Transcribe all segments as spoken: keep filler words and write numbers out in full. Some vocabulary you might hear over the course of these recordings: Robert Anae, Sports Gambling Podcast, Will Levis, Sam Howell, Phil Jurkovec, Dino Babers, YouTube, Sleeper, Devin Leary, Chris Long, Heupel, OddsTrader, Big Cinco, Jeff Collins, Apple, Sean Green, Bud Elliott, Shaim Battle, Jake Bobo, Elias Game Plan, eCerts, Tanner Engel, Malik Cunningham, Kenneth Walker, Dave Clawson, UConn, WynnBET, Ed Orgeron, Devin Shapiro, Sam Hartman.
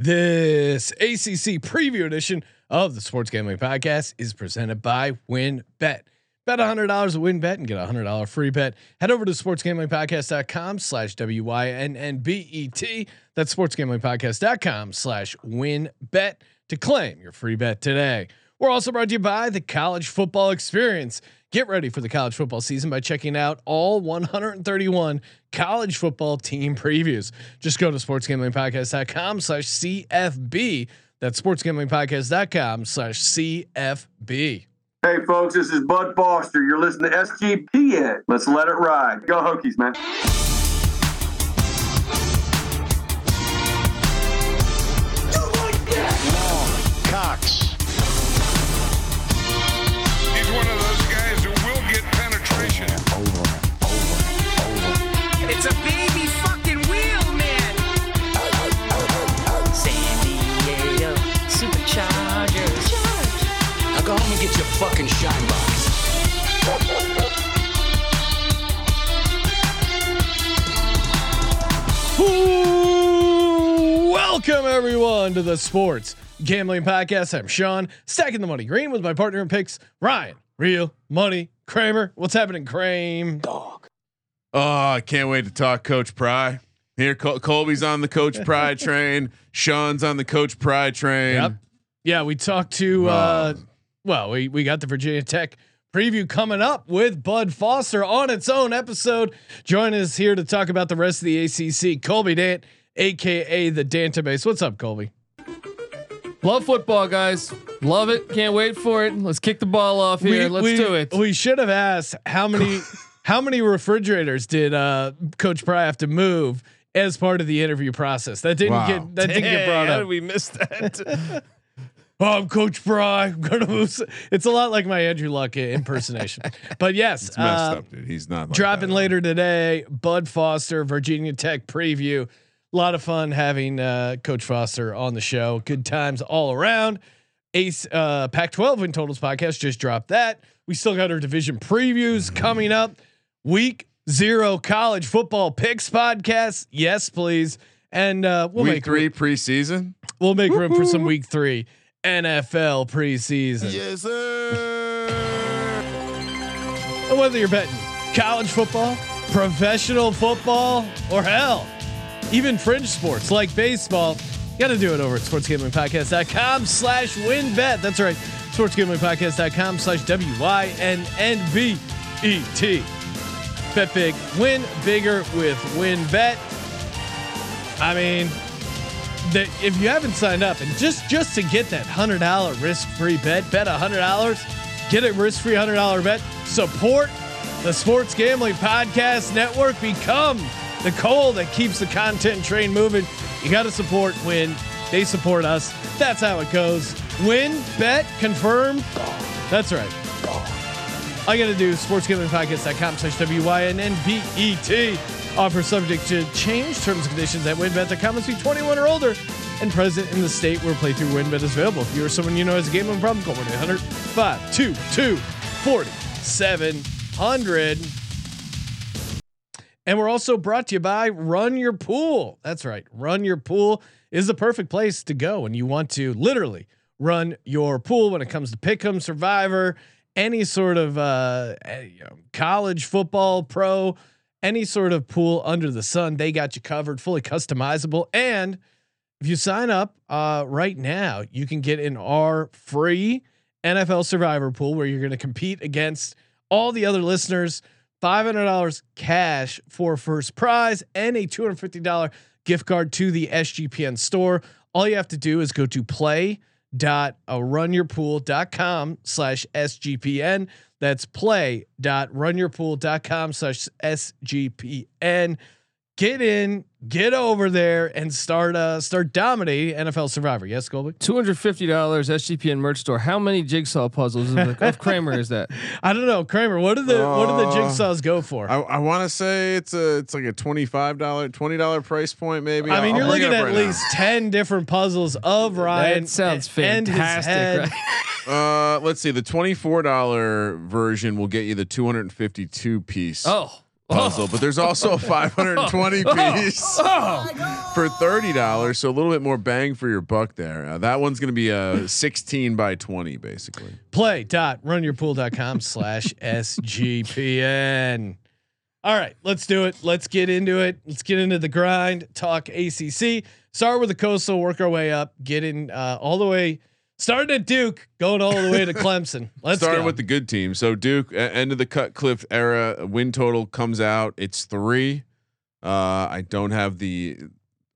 This A C C preview edition of the Sports Gambling Podcast is presented by WynnBET. Bet one hundred dollars at WynnBET and get a one hundred dollars free bet. Head over to sportsgamblingpodcast.com slash W Y N N B E T. That's sportsgamblingpodcast.com slash WynnBET to claim your free bet today. We're also brought to you by the College Football Experience. Get ready for the college football season by checking out all one hundred thirty-one college football team previews. Just go to sportsgamblingpodcast.com slash CFB. That's sportsgamblingpodcast.com slash CFB. Hey folks, this is Bud Foster. You're listening to S G P N. Let's let it ride. Go Hokies, man. You like that? Long Cox. It's a baby fucking wheel, man. San Diego Superchargers. Charge. Now go home and get your fucking shine box. Ooh, welcome everyone to the Sports Gambling Podcast. I'm Sean, stacking the money green with my partner in picks, Ryan. Real money, Kramer. What's happening, Kramer? Dog. Oh, I can't wait to talk Coach Pry. Here, Col- Colby's on the Coach Pry train. Sean's on the Coach Pry train. Yep. Yeah, we talked to, uh, well, we, we got the Virginia Tech preview coming up with Bud Foster on its own episode. Join us here to talk about the rest of the A C C. Colby Dant, a k a the Dantabase. What's up, Colby? Love football, guys. Love it. Can't wait for it. Let's kick the ball off here. We, Let's we, do it. We should have asked how many... How many refrigerators did uh, Coach Pry have to move as part of the interview process? That didn't wow. get that didn't Dang, get brought up. How did we miss that? Oh, I'm Coach Pry. I'm gonna move. So. It's a lot like my Andrew Luck impersonation. But yes, it's messed uh, up, dude. He's not like dropping that, later today. Bud Foster, Virginia Tech preview. A lot of fun having uh, Coach Foster on the show. Good times all around. Ace uh, Pac twelve Win Totals podcast just dropped that. We still got our division previews coming up. Week zero college football picks podcast. Yes, please. And uh, we'll week make three room. preseason. We'll make Woo-hoo. room for some week three N F L preseason. Yes, sir. Whether you're betting college football, professional football, or hell, even fringe sports like baseball, you got to do it over at sportsgamblingpodcast.com slash WynnBET. That's right. sportsgamblingpodcast.com slash W Y N N B E T. Bet big, win bigger with WynnBET. I mean, the, if you haven't signed up and just just to get that hundred dollar risk free bet, bet a hundred dollars, get a risk free hundred dollar bet. Support the Sports Gambling Podcast Network. Become the coal that keeps the content train moving. You got to support Wynn. They support us. That's how it goes. WynnBET confirmed. That's right. All you got to do is sportsgamblingpodcast.com slash W Y N N B E T. Offer subject to change. Terms and conditions at WynnBET. The comments be twenty-one or older and present in the state where playthrough WynnBET is available. If you or someone you know has a gambling problem, call one eight hundred five two two four seven zero zero. And we're also brought to you by Run Your Pool. That's right. Run Your Pool is the perfect place to go when you want to literally run your pool when it comes to Pick'em, Survivor, any sort of uh, you know, college football, pro, any sort of pool under the sun. They got you covered, fully customizable. And if you sign up uh, right now, you can get in our free N F L Survivor pool where you're going to compete against all the other listeners. five hundred dollars cash for first prize and a two hundred fifty dollars gift card to the S G P N store. All you have to do is go to play dot a runyourpool.com slash SGPN. That's play dot runyourpool.com slash SGPN. Get in, get over there and start, uh, start dominating N F L Survivor. Yes, Colby? two hundred fifty dollars S G P N merch store. How many jigsaw puzzles of Kramer is that? I don't know. Kramer, what do the, uh, what do the jigsaws go for? I, I want to say it's a, it's like a twenty-five dollars, twenty dollars price point. Maybe. I I'll, mean, you're I'll looking at right least now. ten different puzzles of Ryan. That sounds and, fantastic. And his head. uh, let's see. The twenty-four dollars version will get you the two hundred fifty-two piece. Oh, puzzle, oh. but there's also a five hundred twenty oh. piece oh. Oh. for thirty dollars. So a little bit more bang for your buck there. Uh, that one's going to be a sixteen by twenty, basically. Play dot run your pool dot com slash S G P N. All right, let's do it. Let's get into it. Let's get into the grind. Talk A C C. Start with the Coastal. Work our way up. Get in uh, all the way. Starting at Duke, going all the way to Clemson. Let's start with the good team. So Duke, end of the Cutcliffe era. Win total comes out. It's three. Uh, I don't have the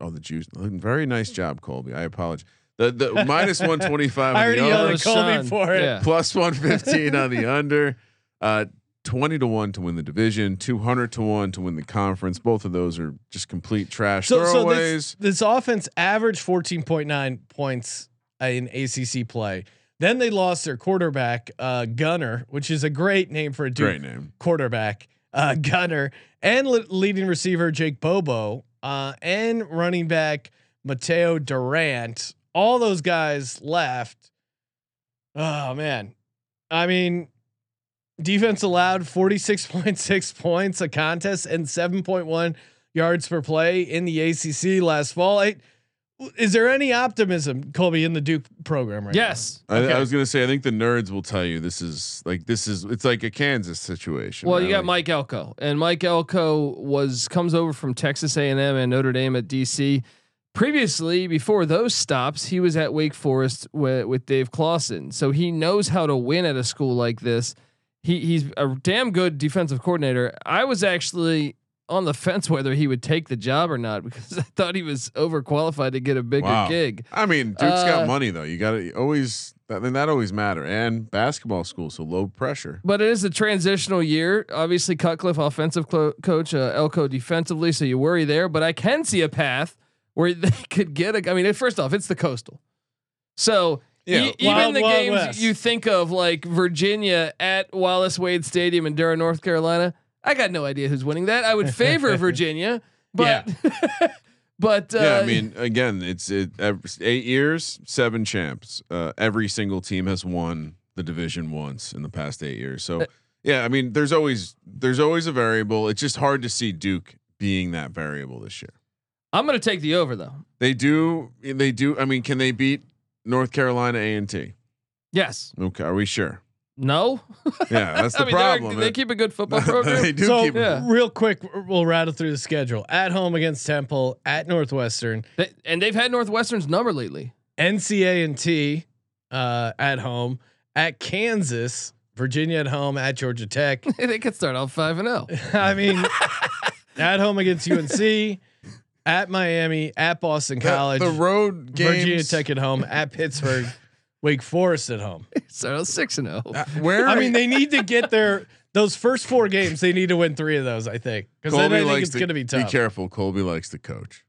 oh the juice. Very nice job, Colby. I apologize. The the minus one twenty five. I already yelled at Colby for it. Yeah. Plus one fifteen on the under. Uh, Twenty to one to win the division, two hundred to one to win the conference. Both of those are just complete trash so, throwaways. So this, this offense averaged fourteen point nine points in A C C play. Then they lost their quarterback, uh, Gunner, which is a great name for a Duke great name. quarterback, uh, Gunner, and le- leading receiver Jake Bobo, uh, and running back Mateo Durant. All those guys left. Oh man, I mean. Defense allowed forty-six point six points a contest and seven point one yards per play in the A C C last fall. I, is there any optimism, Colby, in the Duke program right yes. now? Yes. Okay. I, I was going to say, I think the nerds will tell you this is like, this is, it's like a Kansas situation. Well, right? You got Mike Elko, and Mike Elko was comes over from Texas A and M and Notre Dame at D C. Previously, before those stops, he was at Wake Forest with, with Dave Clawson. So he knows how to win at a school like this. He he's a damn good defensive coordinator. I was actually on the fence whether he would take the job or not because I thought he was overqualified to get a bigger wow. gig. I mean, Duke's uh, got money though. You got to always I mean, that always matter, and basketball school, so low pressure. But it is a transitional year. Obviously, Cutcliffe offensive clo- coach, uh, Elko defensively, so you worry there. But I can see a path where they could get a. I mean, first off, it's the Coastal, so. Yeah, e- wild, even the games West. You think of, like Virginia at Wallace Wade Stadium in Durham, North Carolina, I got no idea who's winning that. I would favor Virginia, but yeah. but uh, yeah, I mean, again, it's it, every, eight years, seven champs. Uh, every single team has won the division once in the past eight years. So uh, yeah, I mean, there's always there's always a variable. It's just hard to see Duke being that variable this year. I'm gonna take the over though. They do, they do. I mean, can they beat North Carolina A and T? Yes. Okay. Are we sure? No. Yeah, that's the I mean, problem. They keep a good football program. They do. So keep yeah. real quick, we'll rattle through the schedule. At home against Temple, at Northwestern, they, and they've had Northwestern's number lately. N C A and T uh, at home, at Kansas, Virginia at home, at Georgia Tech. They could start off five and zero. I mean, at home against U N C. At Miami, at Boston College, the, the road games, Virginia Tech at home, at Pittsburgh, Wake Forest at home. So six and zero. Uh, where I mean, they need to get their those first four games. They need to win three of those, I think, because I think it's going to be tough. Be careful, Colby likes the coach.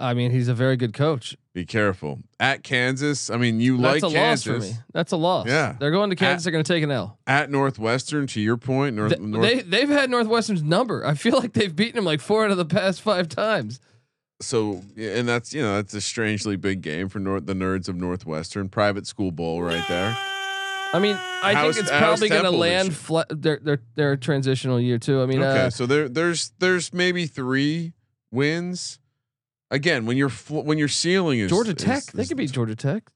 I mean, he's a very good coach. Be careful at Kansas. I mean, you That's like a Kansas. Loss for me. That's a loss. Yeah, they're going to Kansas. At, they're going to take an L. At Northwestern, to your point, North, they, North, they they've had Northwestern's number. I feel like they've beaten them like four out of the past five times. So, and that's you know that's a strangely big game for North, the nerds of Northwestern, private school bowl right there. I mean, I how's, think it's probably going to land flat. Their their their transitional year too. I mean, okay, uh, so there there's there's maybe three wins. Again, when you're fl- when your ceiling is Georgia Tech, is, is, they could be Georgia Tech.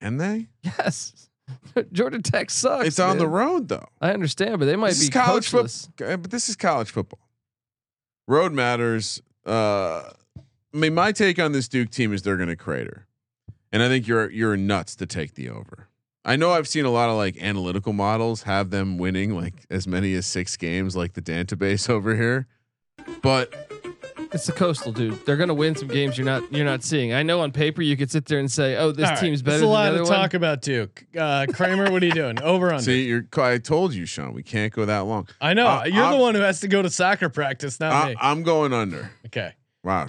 Can they? Yes, Georgia Tech sucks. It's on man. the road though. I understand, but they might this be college coachless. Fo- but this is college football. Road matters. Uh, I mean, my take on this Duke team is they're going to crater, and I think you're you're nuts to take the over. I know I've seen a lot of like analytical models have them winning like as many as six games, like the Dantabase over here, but. It's the Coastal, dude. They're gonna win some games you're not you're not seeing. I know on paper you could sit there and say, "Oh, this right. team's better." There's a lot to talk about, Duke. Uh, Kramer, what are you doing? Over on. See, you're, I told you, Sean, we can't go that long. I know uh, you're I'm, the one who has to go to soccer practice, not I, me. I'm going under. Okay. Wow.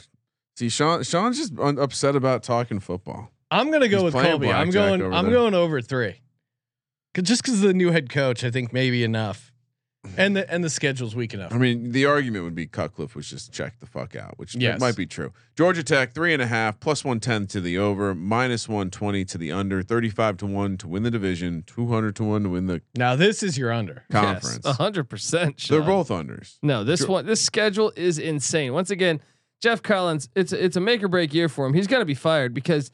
See, Sean, Sean's just un- upset about talking football. I'm gonna go He's with Colby. I'm going. I'm there. going over three. Cause just because of the new head coach, I think maybe enough. And the and the schedule's weak enough. I mean, the argument would be Cutcliffe was just checked the fuck out, which yes. might be true. Georgia Tech three and a half, plus one ten to the over, minus one twenty to the under, thirty five to one to win the division, two hundred to one to win the. Now this is your under conference, a hundred percent. They're both unders. No, this one, this schedule is insane. Once again, Jeff Collins, it's it's a make or break year for him. He's got to be fired because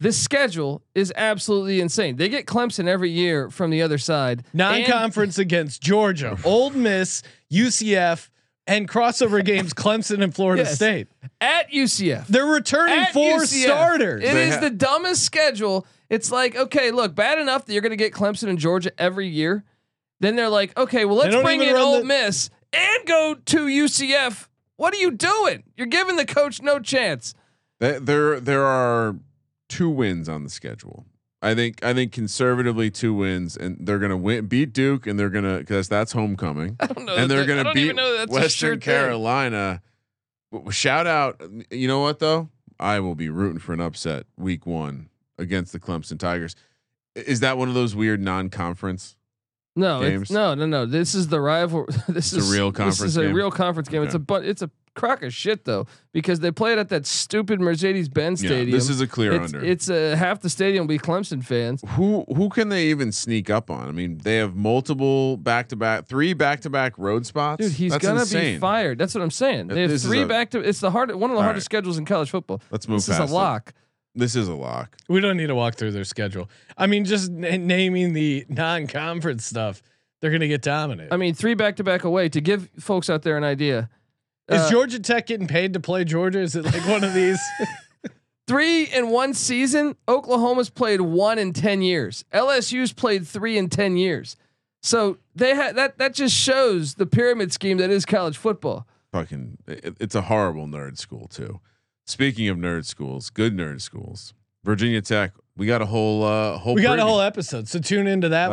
this schedule is absolutely insane. They get Clemson every year from the other side. Non-conference against Georgia, Old Miss, U C F, and crossover games Clemson and Florida yes. State at U C F. They're returning at four U C F. Starters. It they is have. the dumbest schedule. It's like, okay, look, bad enough that you're going to get Clemson and Georgia every year. Then they're like, okay, well, let's bring in Old Miss and go to U C F. What are you doing? You're giving the coach no chance. There, there are two wins on the schedule. I think, I think conservatively two wins, and they're going to win, beat Duke, and they're going to, cause that's homecoming. I don't know. And they're going to beat Western Carolina. Shout out. You know what though? I will be rooting for an upset week one against the Clemson Tigers. Is that one of those weird non-conference? No, it's, no, no, no. This is the rival. This is a real conference. This is a real conference game. It's a, but it's a crock of shit though, because they played at that stupid Mercedes-Benz Stadium. Yeah, this is a clear it's, under. It's a half the stadium will be Clemson fans. Who who can they even sneak up on? I mean, they have multiple back to back, three back to back road spots. Dude, he's That's gonna insane. be fired. That's what I'm saying. They have this three a, back to. It's the hard one of the hardest right. schedules in college football. Let's move. This past is a lock. It. This is a lock. We don't need to walk through their schedule. I mean, just n- naming the non-conference stuff, they're gonna get dominated. I mean, three back to back away. To give folks out there an idea. Is uh, Georgia Tech getting paid to play Georgia? Is it like one of these? Three in one season. Oklahoma's played one in ten years. L S U's played three in ten years. So they had that. That just shows the pyramid scheme that is college football. Fucking, it, it's a horrible nerd school too. Speaking of nerd schools, good nerd schools. Virginia Tech. We got a whole uh, whole. We got preview. a whole episode. So tune into that uh,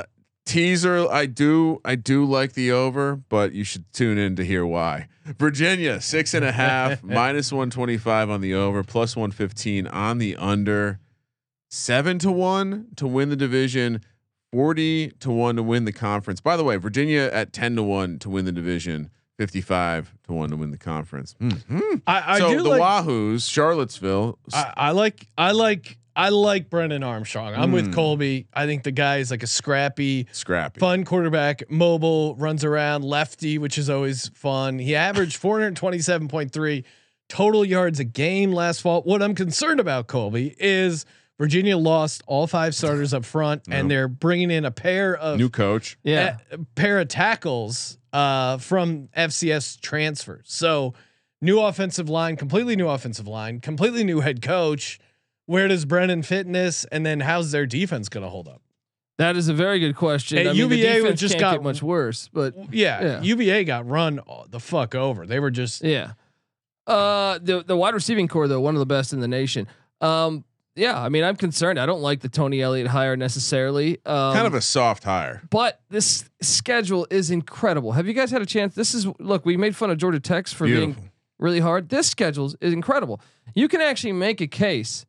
one. Teaser. I do. I do like the over, but you should tune in to hear why. Virginia six and a half, minus one twenty five on the over, plus one fifteen on the under. Seven to one to win the division, forty to one to win the conference. By the way, Virginia at ten to one to win the division, fifty five to one to win the conference. Mm-hmm. I, I so do the like, Wahoos, Charlottesville. I, I like. I like. I like Brennan Armstrong. I'm mm. with Colby. I think the guy is like a scrappy, scrappy, fun quarterback, mobile, runs around, lefty, which is always fun. He averaged four twenty-seven point three total yards a game last fall. What I'm concerned about, Colby, is Virginia lost all five starters up front, nope. and they're bringing in a pair of new coach, yeah, a, a pair of tackles uh, from F C S transfers. So new offensive line, completely new offensive line, completely new head coach. Where does Brennan fit in this? And then how's their defense going to hold up? That is a very good question. Hey, I mean, U V A the just got much worse, but yeah, yeah, U V A got run the fuck over. They were just, yeah. Uh, the, the wide receiving core though, one of the best in the nation. Um, yeah, I mean, I'm concerned. I don't like the Tony Elliott hire necessarily. Um, kind of a soft hire, but this schedule is incredible. Have you guys had a chance? This is look, we made fun of Georgia Tech's for Beautiful. being really hard. This schedule is incredible. You can actually make a case.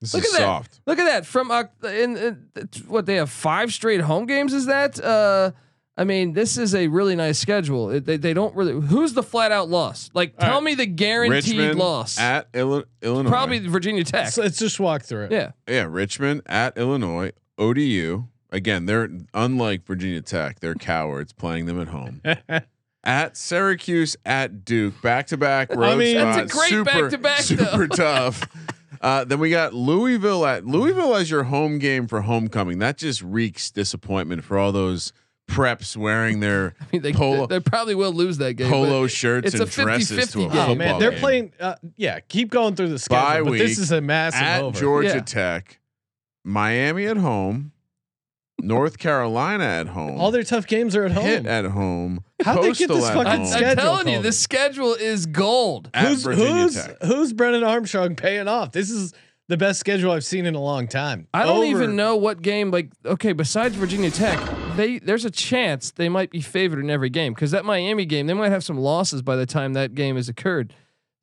This Look is at soft. that! Look at that! From uh, in, in what they have five straight home games. Is that? Uh, I mean, this is a really nice schedule. It, they they don't really. Who's the flat out loss? Like, All tell right. me the guaranteed Richmond loss at Ili- Illinois. Probably Virginia Tech. So let's just walk through it. Yeah, yeah. Richmond at Illinois. O D U again. They're unlike Virginia Tech. They're cowards playing them at home. At Syracuse, at Duke, back to back. I mean, spots. That's a great super, back to back. Super though. tough. Uh, then we got Louisville at Louisville as your home game for homecoming. That just reeks disappointment for all those preps wearing their I mean, they, polo. They, they probably will lose that game. Polo shirts and dresses to a football game. Man, they're playing. Uh, yeah, keep going through the schedule. Bye but week this is a massive at over. Georgia yeah. Tech, Miami at home, North Carolina at home. All their tough games are at home. Hit at home. How'd they get this fucking schedule? I'm telling you, this schedule is gold. Who's who's who's Brennan Armstrong paying off? This is the best schedule I've seen in a long time. I don't even know what game. Like, okay, besides Virginia Tech, they there's a chance they might be favored in every game because that Miami game they might have some losses by the time that game has occurred.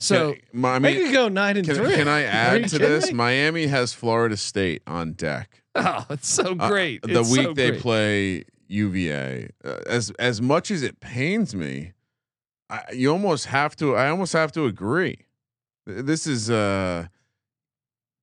So can, I mean, they could go nine and can, three. Can I add to this? Me? Miami has Florida State on deck. Oh, it's so great. Uh, the it's week so they great. play U V A. Uh, as as much as it pains me, I, you almost have to. I almost have to agree. This is uh,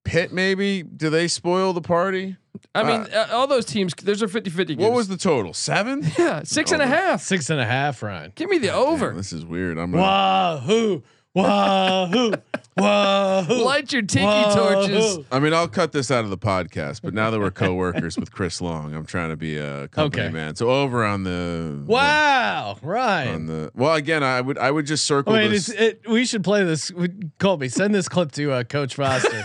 Pitt. Maybe do they spoil the party? I mean, uh, all those teams. There's a fifty-fifty. Games. What was the total? Seven? Yeah, six and over. a half. Six and a half. Ryan, give me the over. Damn, this is weird. I'm wahoo, wahoo, wahoo. Light your tiki wahoo. torches. I mean, I'll cut this out of the podcast. But now that we're coworkers with Chris Long, I'm trying to be a company okay. man. So over on the wow, the, Ryan. On the, well, again, I would I would just circle. Wait, this. It, we should play this. Colby, send this clip to uh, Coach Foster.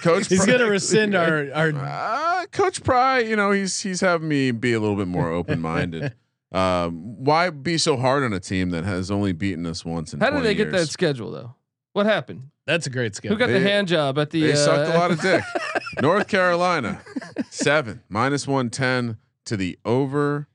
Coach, he's Pry, gonna rescind our our uh, Coach Pry. You know, he's he's having me be a little bit more open minded. um, why be so hard on a team that has only beaten us once in How did they years? Get that schedule though? What happened? That's a great schedule. Who got they, the hand job at the? They uh, sucked a lot of dick. North Carolina seven minus one ten to the over,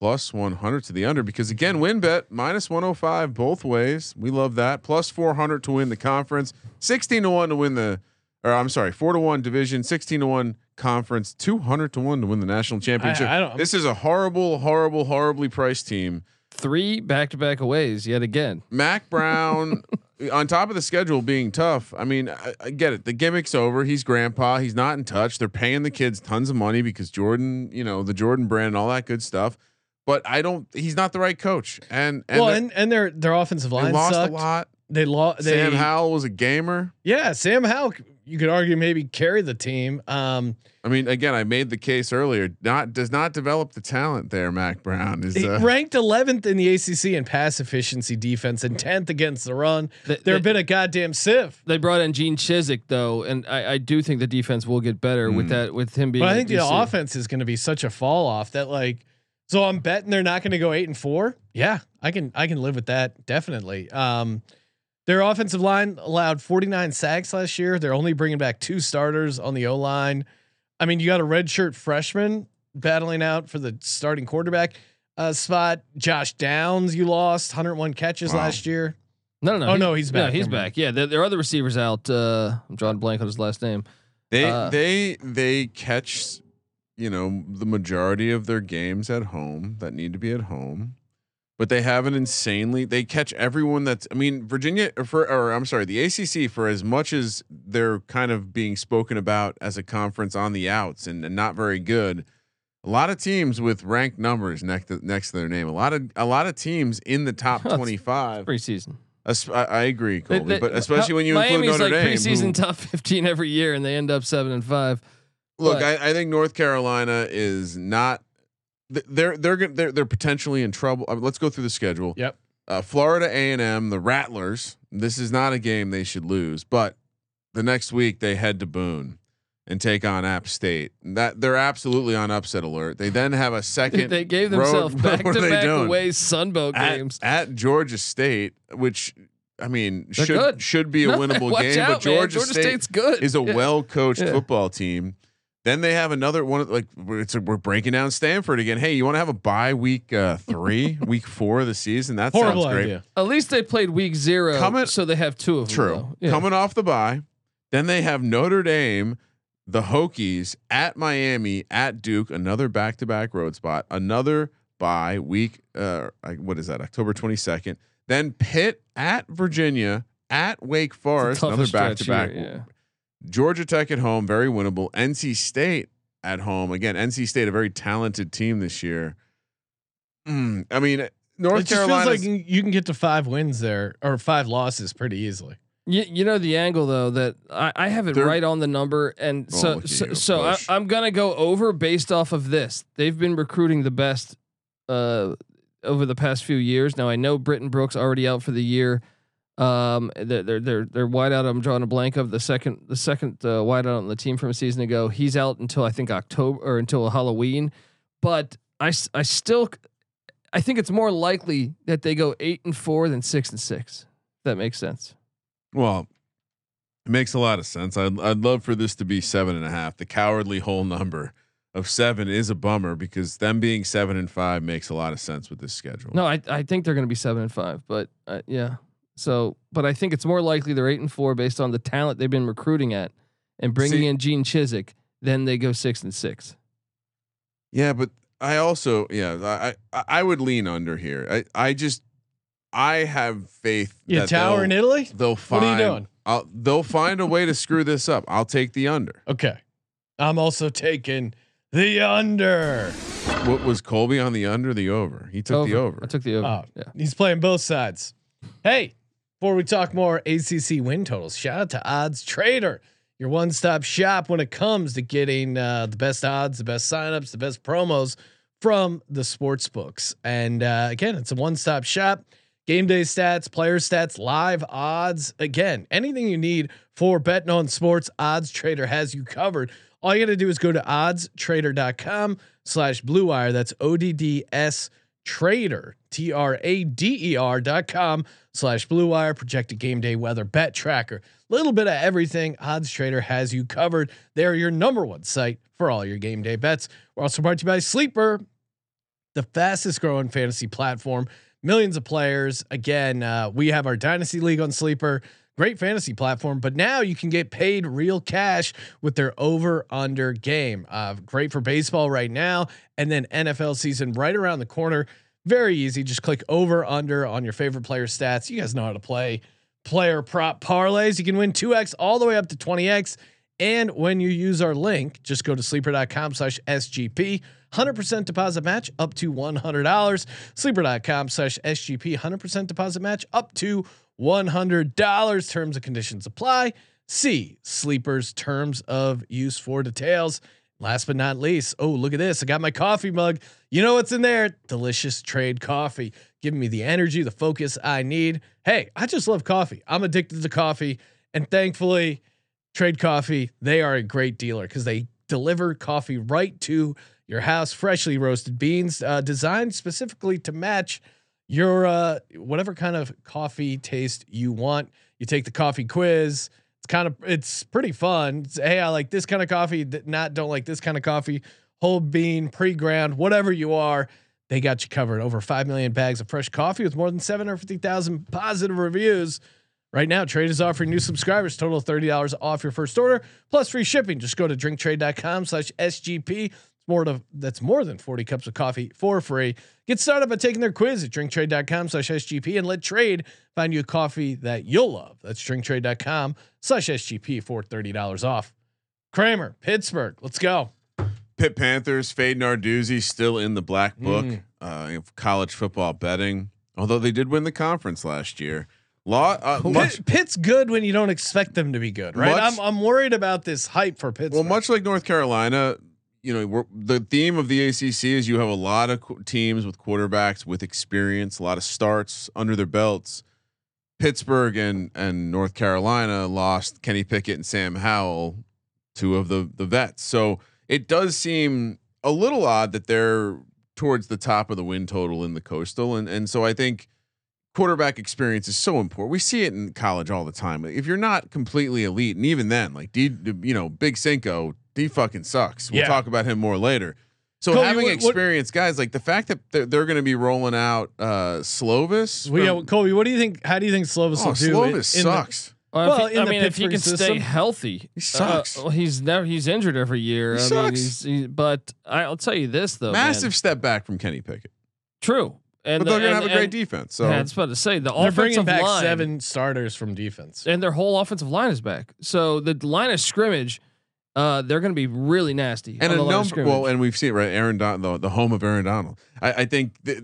plus one hundred to the under. Because again, WynnBET minus one hundred five both ways. We love that. Plus four hundred to win the conference. Sixteen to one to win the. Or I'm sorry, four to one division, sixteen to one conference, two hundred to one to win the national championship. I, I don't, this is a horrible, horrible, horribly priced team. Three back-to-back aways yet again. Mack Brown, on top of the schedule being tough. I mean, I, I get it. The gimmick's over. He's grandpa. He's not in touch. They're paying the kids tons of money because Jordan, you know, the Jordan brand and all that good stuff. But I don't. He's not the right coach. And, and well, the, and and their their offensive line lost sucked. a lot. They lost. Sam Howell was a gamer. Yeah, Sam Howell. You could argue maybe carry the team. Um, I mean, again, I made the case earlier. Not does not develop the talent there. Mack Brown is uh, ranked eleventh in the A C C in pass efficiency defense and tenth against the run. They, They've they, been a goddamn sieve. They brought in Gene Chizik though, and I, I do think the defense will get better mm. with that with him being. But I think the offense is going to be such a fall off that like. So I'm betting they're not going to go eight and four. Yeah, I can I can live with that definitely. Um, Their offensive line allowed forty-nine sacks last year. They're only bringing back two starters on the O line. I mean, you got a redshirt freshman battling out for the starting quarterback uh, spot. Josh Downs, you lost one hundred one catches wow. last year. No, no, no. Oh he, no, he's back. No, he's back. Yeah, there, there are other receivers out. Uh, I'm drawing a blank on his last name. They uh, they they catch, you know, the majority of their games at home that need to be at home. But they have an insanely. They catch everyone that's. I mean, Virginia for, or I'm sorry, the A C C. For as much as they're kind of being spoken about as a conference on the outs and, and not very good, a lot of teams with ranked numbers next to, next to their name. A lot of a lot of teams in the top oh, twenty-five preseason. I, I agree, Colby, they, they, but especially when you Miami's include Notre like Dame, preseason who, top fifteen every year, and they end up seven and five. Look, I, I think North Carolina is not. They're they're they're they're potentially in trouble. I mean, let's go through the schedule. Yep. Uh, Florida A and M, the Rattlers. This is not a game they should lose. But the next week they head to Boone and take on App State. That they're absolutely on upset alert. They then have a second. They gave themselves back to back away Sunbelt games at Georgia State, which I mean they're should good. should be a no, winnable game. Out, but Georgia, Georgia State State's good. Is a yeah. well coached yeah. football team. Then they have another one like it's a, we're breaking down Stanford again. Hey, you want to have a bye week uh, three, week four of the season? That Horrible sounds great. Idea. At least they played week zero, Coming, so they have two of them. True, yeah. Coming off the bye, then they have Notre Dame, the Hokies at Miami, at Duke, another back-to-back road spot, another bye week. Uh, what is that? October twenty-second. Then Pitt at Virginia, at Wake Forest, another back-to-back. Here, yeah. Georgia Tech at home, very winnable. N C State at home again. N C State, a very talented team this year. Mm, I mean, North Carolina. It just feels like you can get to five wins there or five losses pretty easily. You, you know the angle though that I, I have it They're, right on the number, and so so, you, so I, I'm gonna go over based off of this. They've been recruiting the best uh, over the past few years. Now I know Britton Brooks already out for the year. Um, they're they're they're, they're wide out. I'm drawing a blank of the second the second uh, wide out on the team from a season ago. He's out until I think October or until Halloween. But I, I still I think it's more likely that they go eight and four than six and six. If that makes sense. Well, it makes a lot of sense. I'd I'd love for this to be seven and a half. The cowardly whole number of seven is a bummer because them being seven and five makes a lot of sense with this schedule. No, I I think they're going to be seven and five. But uh, yeah. So, but I think it's more likely they're eight and four based on the talent they've been recruiting at and bringing See, in Gene Chizik. Then they go six and six. Yeah, but I also, yeah, I, I would lean under here. I, I just, I have faith. You that tower in Italy? They'll find, what are you doing? I'll, they'll find a way to screw this up. I'll take the under. Okay. I'm also taking the under. What was Colby on, the under, the over? He took over. the over. I took the over. Oh, yeah. He's playing both sides. Hey, before we talk more A C C win totals, shout out to OddsTrader, your one-stop shop when it comes to getting uh, the best odds, the best signups, the best promos from the sports books. And uh, again, it's a one-stop shop. Game day stats, player stats, live odds. Again, anything you need for betting on sports, OddsTrader has you covered. All you got to do is go to oddstrader dot com slash blue wire. That's O D D S Trader, T R A D E R dot com slash blue wire. Projected game day weather, bet tracker, little bit of everything. OddsTrader has you covered. They're your number one site for all your game day bets. We're also brought to you by Sleeper, the fastest growing fantasy platform. Millions of players. Again, uh, we have our Dynasty League on Sleeper. Great fantasy platform, but now you can get paid real cash with their over under game. Uh, great for baseball right now. And then N F L season right around the corner. Very easy. Just click over under on your favorite player stats. You guys know how to play player prop parlays. You can win two X all the way up to twenty X. And when you use our link, just go to sleeper dot com slash S G P, one hundred percent deposit match up to one hundred dollars. Sleeper dot com slash S G P, one hundred percent deposit match up to one hundred dollars. Terms and conditions apply. See Sleeper's terms of use for details. Last but not least, oh, look at this. I got my coffee mug. You know what's in there? Delicious Trade coffee, giving me the energy, the focus I need. Hey, I just love coffee. I'm addicted to coffee. And thankfully, Trade Coffee, they are a great dealer because they deliver coffee right to your house. Freshly roasted beans, uh, designed specifically to match your uh, whatever kind of coffee taste you want. You take the coffee quiz. It's kind of, it's pretty fun. It's, hey, I like this kind of coffee. Not don't like this kind of coffee. Whole bean, pre-ground, whatever you are, they got you covered. Over five million bags of fresh coffee with more than seven hundred fifty thousand positive reviews. Right now, Trade is offering new subscribers total thirty dollars off your first order plus free shipping. Just go to drink trade dot com slash S G P. More of that's more than forty cups of coffee for free. Get started by taking their quiz at drink trade dot com slash S G P and let Trade find you a coffee that you'll love. That's drink trade dot com slash S G P for thirty dollars off. Kramer, Pittsburgh, let's go. Pitt Panthers fading our doozy, still in the black book mm. uh, of college football betting. Although they did win the conference last year. Law, uh, Pitt, much, Pitt's good when you don't expect them to be good, right? Much, I'm I'm worried about this hype for Pittsburgh. Well, much like North Carolina. You know, we're, the theme of the A C C is you have a lot of qu- teams with quarterbacks with experience, a lot of starts under their belts. Pittsburgh and and North Carolina lost Kenny Pickett and Sam Howell, two of the the vets. So it does seem a little odd that they're towards the top of the win total in the Coastal, and and so I think quarterback experience is so important. We see it in college all the time. If you're not completely elite, and even then, like D, you know, Big Cinco. He fucking sucks. We'll yeah. talk about him more later. So Colby, having experienced what, guys, like the fact that they're, they're going to be rolling out uh, Slovis. Well, from, yeah, Colby, what do you think? How do you think Slovis oh, will do? Slovis in sucks. The, well, well if he, I mean, if he can system, stay healthy, he sucks. Uh, well, he's never he's injured every year. He I sucks. Mean, he's, he, but I, I'll tell you this though, massive man. step back from Kenny Pickett. True. And but the, they're going to have a great defense. So that's about to say the they're offensive bringing back line, seven starters from defense, and their whole offensive line is back. So the line of scrimmage. Uh, they're going to be really nasty. And a number, well, and we've seen it, right? Aaron Donald, the, the home of Aaron Donald. I, I think, th-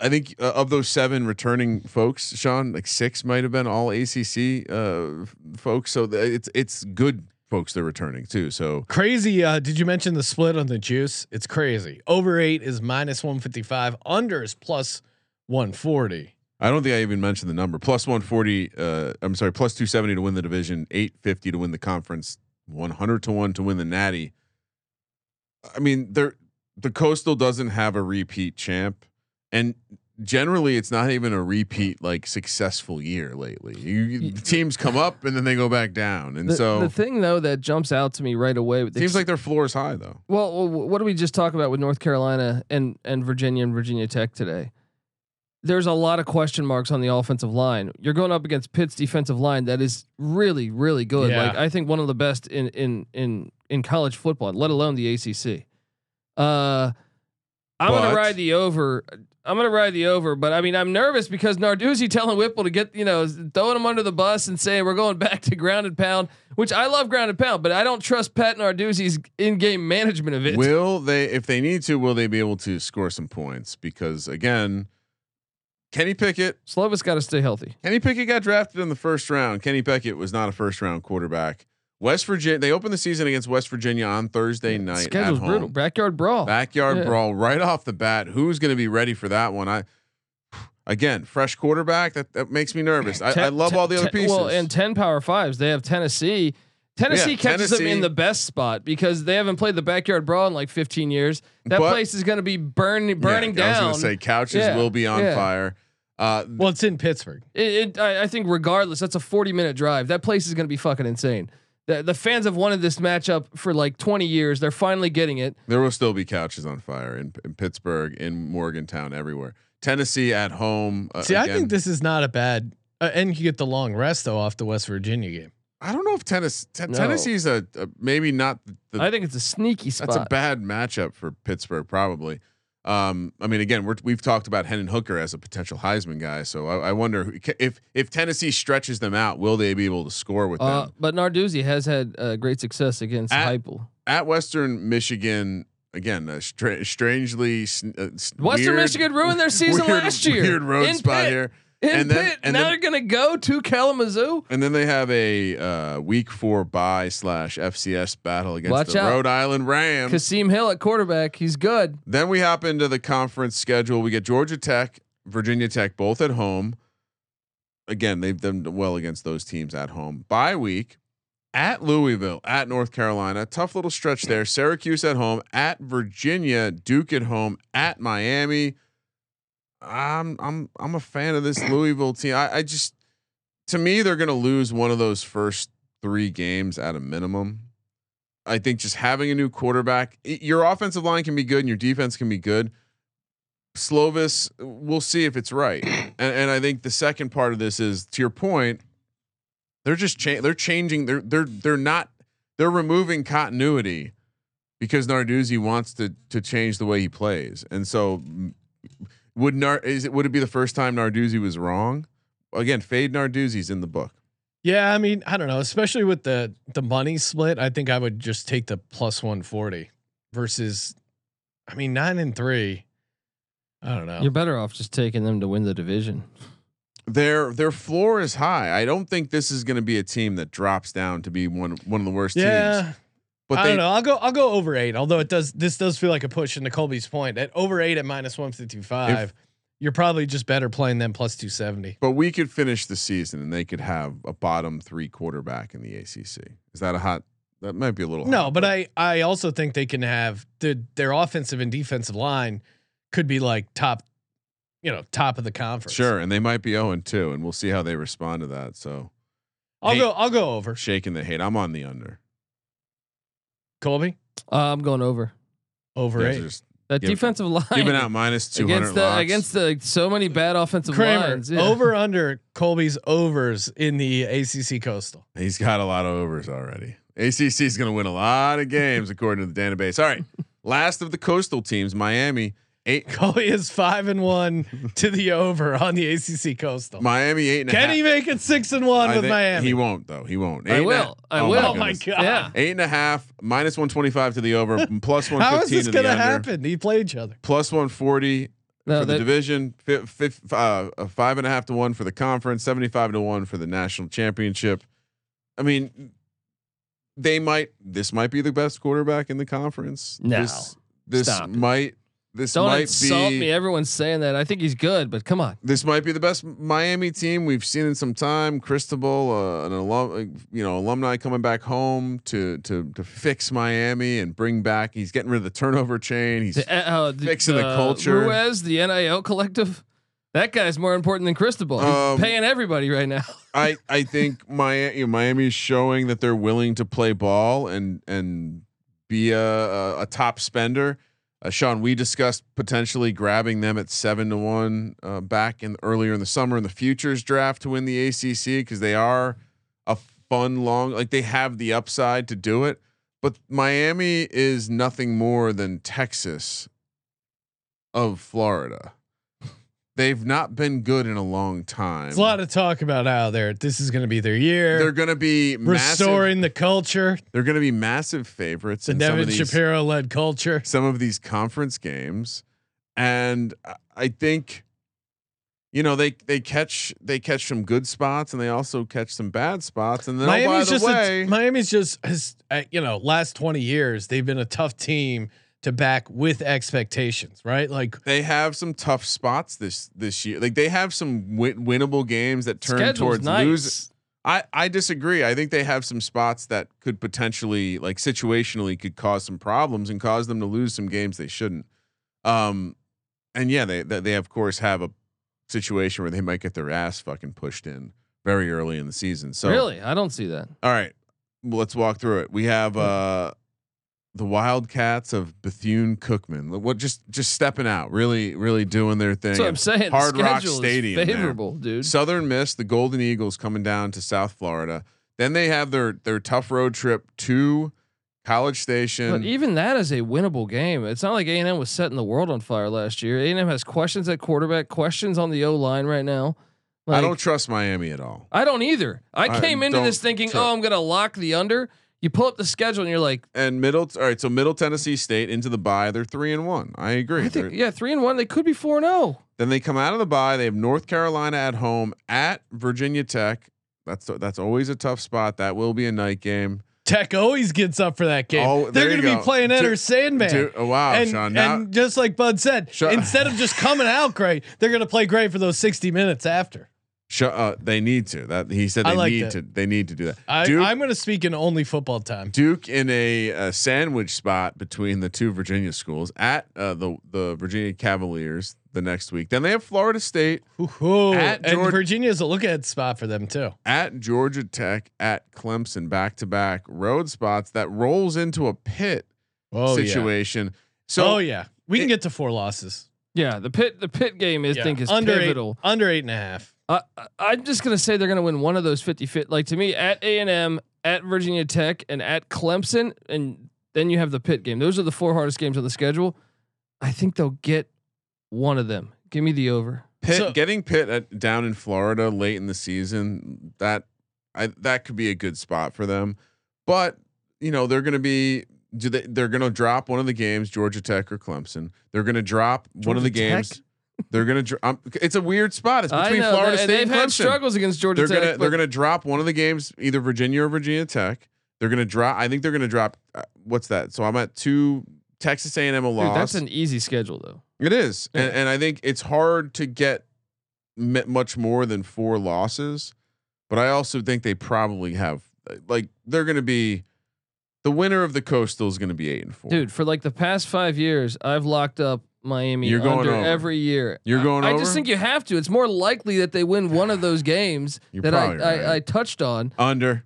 I think uh, of those seven returning folks, Sean, like six might have been all A C C uh, folks. So th- it's it's good folks they're returning too. So crazy. Uh, did you mention the split on the juice? It's crazy. Over eight is minus one fifty five. Under is plus one forty. I don't think I even mentioned the number. Plus one forty. Uh, I'm sorry. Plus two seventy to win the division. Eight fifty to win the conference. one hundred to one to win the natty. I mean, they're, the Coastal doesn't have a repeat champ, and generally it's not even a repeat like successful year lately. You, you, the teams come up and then they go back down. And the, so the thing though that jumps out to me right away with seems ex- like their floor is high though. Well, what do we just talk about with North Carolina and and Virginia and Virginia Tech today? There's a lot of question marks on the offensive line. You're going up against Pitt's defensive line that is really, really good. Yeah. Like I think one of the best in in in in college football, let alone the A C C. Uh, I'm but, gonna ride the over. I'm gonna ride the over, but I mean, I'm nervous because Narduzzi telling Whipple to get, you know, throwing him under the bus and saying we're going back to ground and pound, which I love ground and pound, but I don't trust Pat Narduzzi's in-game management of it. Will they, if they need to, will they be able to score some points? Because again, Kenny Pickett, Slovis got to stay healthy. Kenny Pickett got drafted in the first round. Kenny Pickett was not a first round quarterback. West Virginia. They opened the season against West Virginia on Thursday night. Schedule's brutal. Backyard brawl. Backyard yeah. brawl. Right off the bat, who's going to be ready for that one? I again, fresh quarterback. That, that makes me nervous. I, ten, I love ten, all the other ten, pieces. Well, and ten power fives. They have Tennessee. Tennessee yeah, catches Tennessee. them in the best spot because they haven't played the backyard brawl in like fifteen years. That but, place is going to be burning, burning yeah, down. I was going to say couches yeah, will be on yeah. fire. Uh, well, it's in Pittsburgh. It, it, I, I think regardless, that's a forty minute drive. That place is going to be fucking insane. The, the fans have wanted this matchup for like twenty years. They're finally getting it. There will still be couches on fire in, in Pittsburgh, in Morgantown, everywhere. Tennessee at home. Uh, See, again. I think this is not a bad, uh, and you get the long rest though off the West Virginia game. I don't know if Tennessee t- no. Tennessee's a, a maybe not. The, I think it's a sneaky spot. That's a bad matchup for Pittsburgh, probably. Um, I mean, again, we're, we've talked about Hendon Hooker as a potential Heisman guy, so I, I wonder who, if if Tennessee stretches them out, will they be able to score with uh, them? But Narduzzi has had uh, great success against Heupel at Western Michigan. Again, uh, stra- strangely, uh, Western weird, Michigan ruined their season weird, last year. Weird road In spot Pitt. here. In and then, Pitt, and now then, they're gonna go to Kalamazoo, and then they have a uh, week four bye slash F C S battle against Watch the out. Rhode Island Rams. Kasim Hill at quarterback, he's good. Then we hop into the conference schedule. We get Georgia Tech, Virginia Tech, both at home. Again, they've done well against those teams at home. Bye week at Louisville, at North Carolina, tough little stretch there. Syracuse at home, at Virginia, Duke at home, at Miami. I'm I'm I'm a fan of this Louisville team. I, I just, to me, they're going to lose one of those first three games at a minimum. I think just having a new quarterback, it, your offensive line can be good and your defense can be good. Slovis, we'll see if it's right. And, and I think the second part of this is, to your point, they're just cha- they're changing. They're they're they're not they're removing continuity because Narduzzi wants to to change the way he plays, and so. Would Nar is it would it be the first time Narduzzi was wrong? Again, fade Narduzzi's in the book. Yeah, I mean, I don't know, especially with the the money split. I think I would just take the plus one forty versus, I mean, nine and three. I don't know. You're better off just taking them to win the division. Their their floor is high. I don't think this is going to be a team that drops down to be one one of the worst yeah. teams. But I they, don't know. I'll go. I'll go over eight. Although it does, this does feel like a push. And to Colby's point, at over eight at minus one fifty five, you're probably just better playing them plus two seventy. But we could finish the season, and they could have a bottom three quarterback in the A C C. Is that a hot? That might be a little. No, hot, but, but I I also think they can have their their offensive and defensive line could be like top, you know, top of the conference. Sure, and they might be zero and two, and we'll see how they respond to that. So, I'll hate, go. I'll go over. Shaking the hate. I'm on the under. Colby, uh, I'm going over. Over eight. That give, defensive line giving out minus two hundred against the, locks. against the, so many bad offensive Kramer, lines. Yeah. Over under Colby's overs in the A C C Coastal. He's got a lot of overs already. A C C is going to win a lot of games according to the database. All right, last of the Coastal teams, Miami eight. Colby is five and one to the over on the A C C Coastal. Miami eight. And Can a half. he make it six and one I with Miami? He won't though. He won't. Eight I will. A, I oh will. My oh my god. Yeah. Eight and a half. Minus one twenty five to the over. Plus one fifteen. How is this going to happen? They play each other. Plus one forty no, for the division. Fi- fi- uh, five and a half to one for the conference. Seventy five to one for the national championship. I mean, they might. This might be the best quarterback in the conference. No. This, this Stop. might. This Don't might insult be, me. Everyone's saying that. I think he's good, but come on. This might be the best Miami team we've seen in some time. Cristobal, uh, an alum, uh, you know, alumni coming back home to to to fix Miami and bring back. He's getting rid of the turnover chain. He's the, uh, fixing the, the culture. Ruiz, the N I L collective. That guy's more important than Cristobal. He's um, paying everybody right now. I I think Miami you know, Miami's showing that they're willing to play ball and and be a a, a top spender. Uh, Sean, we discussed potentially grabbing them at seven to one uh, back in earlier in the summer in the futures draft to win the A C C because they are a fun long, like they have the upside to do it. But Miami is nothing more than Texas of Florida. They've not been good in a long time. There's a lot of talk about how they're, this is going to be their year. They're going to be restoring massive, the culture. They're going to be massive favorites. The in Devin Shapiro led culture. Some of these conference games. And I think, you know, they, they catch, they catch some good spots and they also catch some bad spots. And then Miami's, oh, by the just way, a, Miami's just has, you know, last twenty years, they've been a tough team to back with expectations, right? Like they have some tough spots this, this year. Like they have some win- winnable games that turn towards nice. lose. I, I disagree. I think they have some spots that could potentially, like situationally, could cause some problems and cause them to lose some games they shouldn't. Um, and yeah, they, they, they of course have a situation where they might get their ass fucking pushed in very early in the season. So really, I don't see that. All right. Well, let's walk through it. We have, uh, the Wildcats of Bethune-Cookman. What just just stepping out, really, really doing their thing. So I'm saying Hard Rock Stadium, favorable, dude. Southern Miss, the Golden Eagles coming down to South Florida. Then they have their their tough road trip to College Station. But even that is a winnable game. It's not like A and M was setting the world on fire last year. A and M has questions at quarterback, questions on the O line right now. Like, I don't trust Miami at all. I don't either. I, I came into this thinking, tr- oh, I'm gonna lock the under. You pull up the schedule and you're like, and middle. All right, so Middle Tennessee State into the bye. They're three and one. I agree. I think, yeah, three and one. They could be four and zero. Then they come out of the bye. They have North Carolina at home at Virginia Tech. That's that's always a tough spot. That will be a night game. Tech always gets up for that game. Oh, they're going to be playing Enter Sandman. Dude, oh, wow, and, Sean, now, and just like Bud said, Sean, instead of just coming out great, they're going to play great for those sixty minutes after. Uh, they need to. That he said they like need that. to. They need to do that. I, Duke, I'm going to speak in only football time. Duke in a, a sandwich spot between the two Virginia schools at uh, the the Virginia Cavaliers the next week. Then they have Florida State. Ooh, at and Virginia is a look ahead spot for them too. At Georgia Tech, at Clemson, back to back road spots that rolls into a Pitt oh, situation. Yeah. So oh yeah, we it, can get to four losses. Yeah, the Pitt the Pitt game is yeah. think is under pivotal. Eight, under eight and a half. Uh, I'm just gonna say they're gonna win one of those fifty-fifty. Like to me, at A and M, at Virginia Tech, and at Clemson, and then you have the Pitt game. Those are the four hardest games on the schedule. I think they'll get one of them. Give me the over. Pitt, so, getting Pitt at, down in Florida late in the season, that I, that could be a good spot for them. But you know they're gonna be do they they're gonna drop one of the games, Georgia Tech or Clemson. They're gonna drop Georgia one of the games. Tech? They're gonna. Dr- um, it's a weird spot. It's between know, Florida State and Clemson. They've had struggles against Georgia they're Tech. Gonna, they're gonna drop one of the games, either Virginia or Virginia Tech. They're gonna drop. I think they're gonna drop. Uh, what's that? So I'm at two. Texas A and M a loss. Dude, that's an easy schedule though. It is, yeah. and, and I think it's hard to get much more than four losses. But I also think they probably have. Like they're gonna be. The winner of the Coastal is gonna be eight and four. Dude, for like the past five years, I've locked up Miami You're going under over. every year. You're going I, over? I just think you have to. It's more likely that they win one of those games You're that I, right. I I touched on. Under.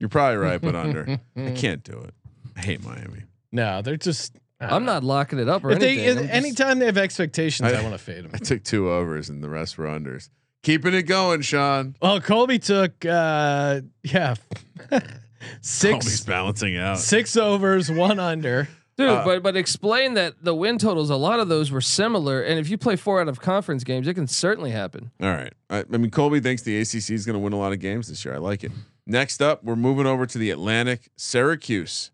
You're probably right, but under. I can't do it. I hate Miami. No, they're just. I'm know. not locking it up or if anything. They, anytime they have expectations, I, I want to fade them. I took two overs and the rest were unders. Keeping it going, Sean. Well, Colby took, uh, yeah, six. Colby's balancing out. Six overs, one under. Dude, uh, but but explain that the win totals. A lot of those were similar, and if you play four out of conference games, it can certainly happen. All right, I, I mean, Colby thinks the A C C is going to win a lot of games this year. I like it. Next up, we're moving over to the Atlantic. Syracuse,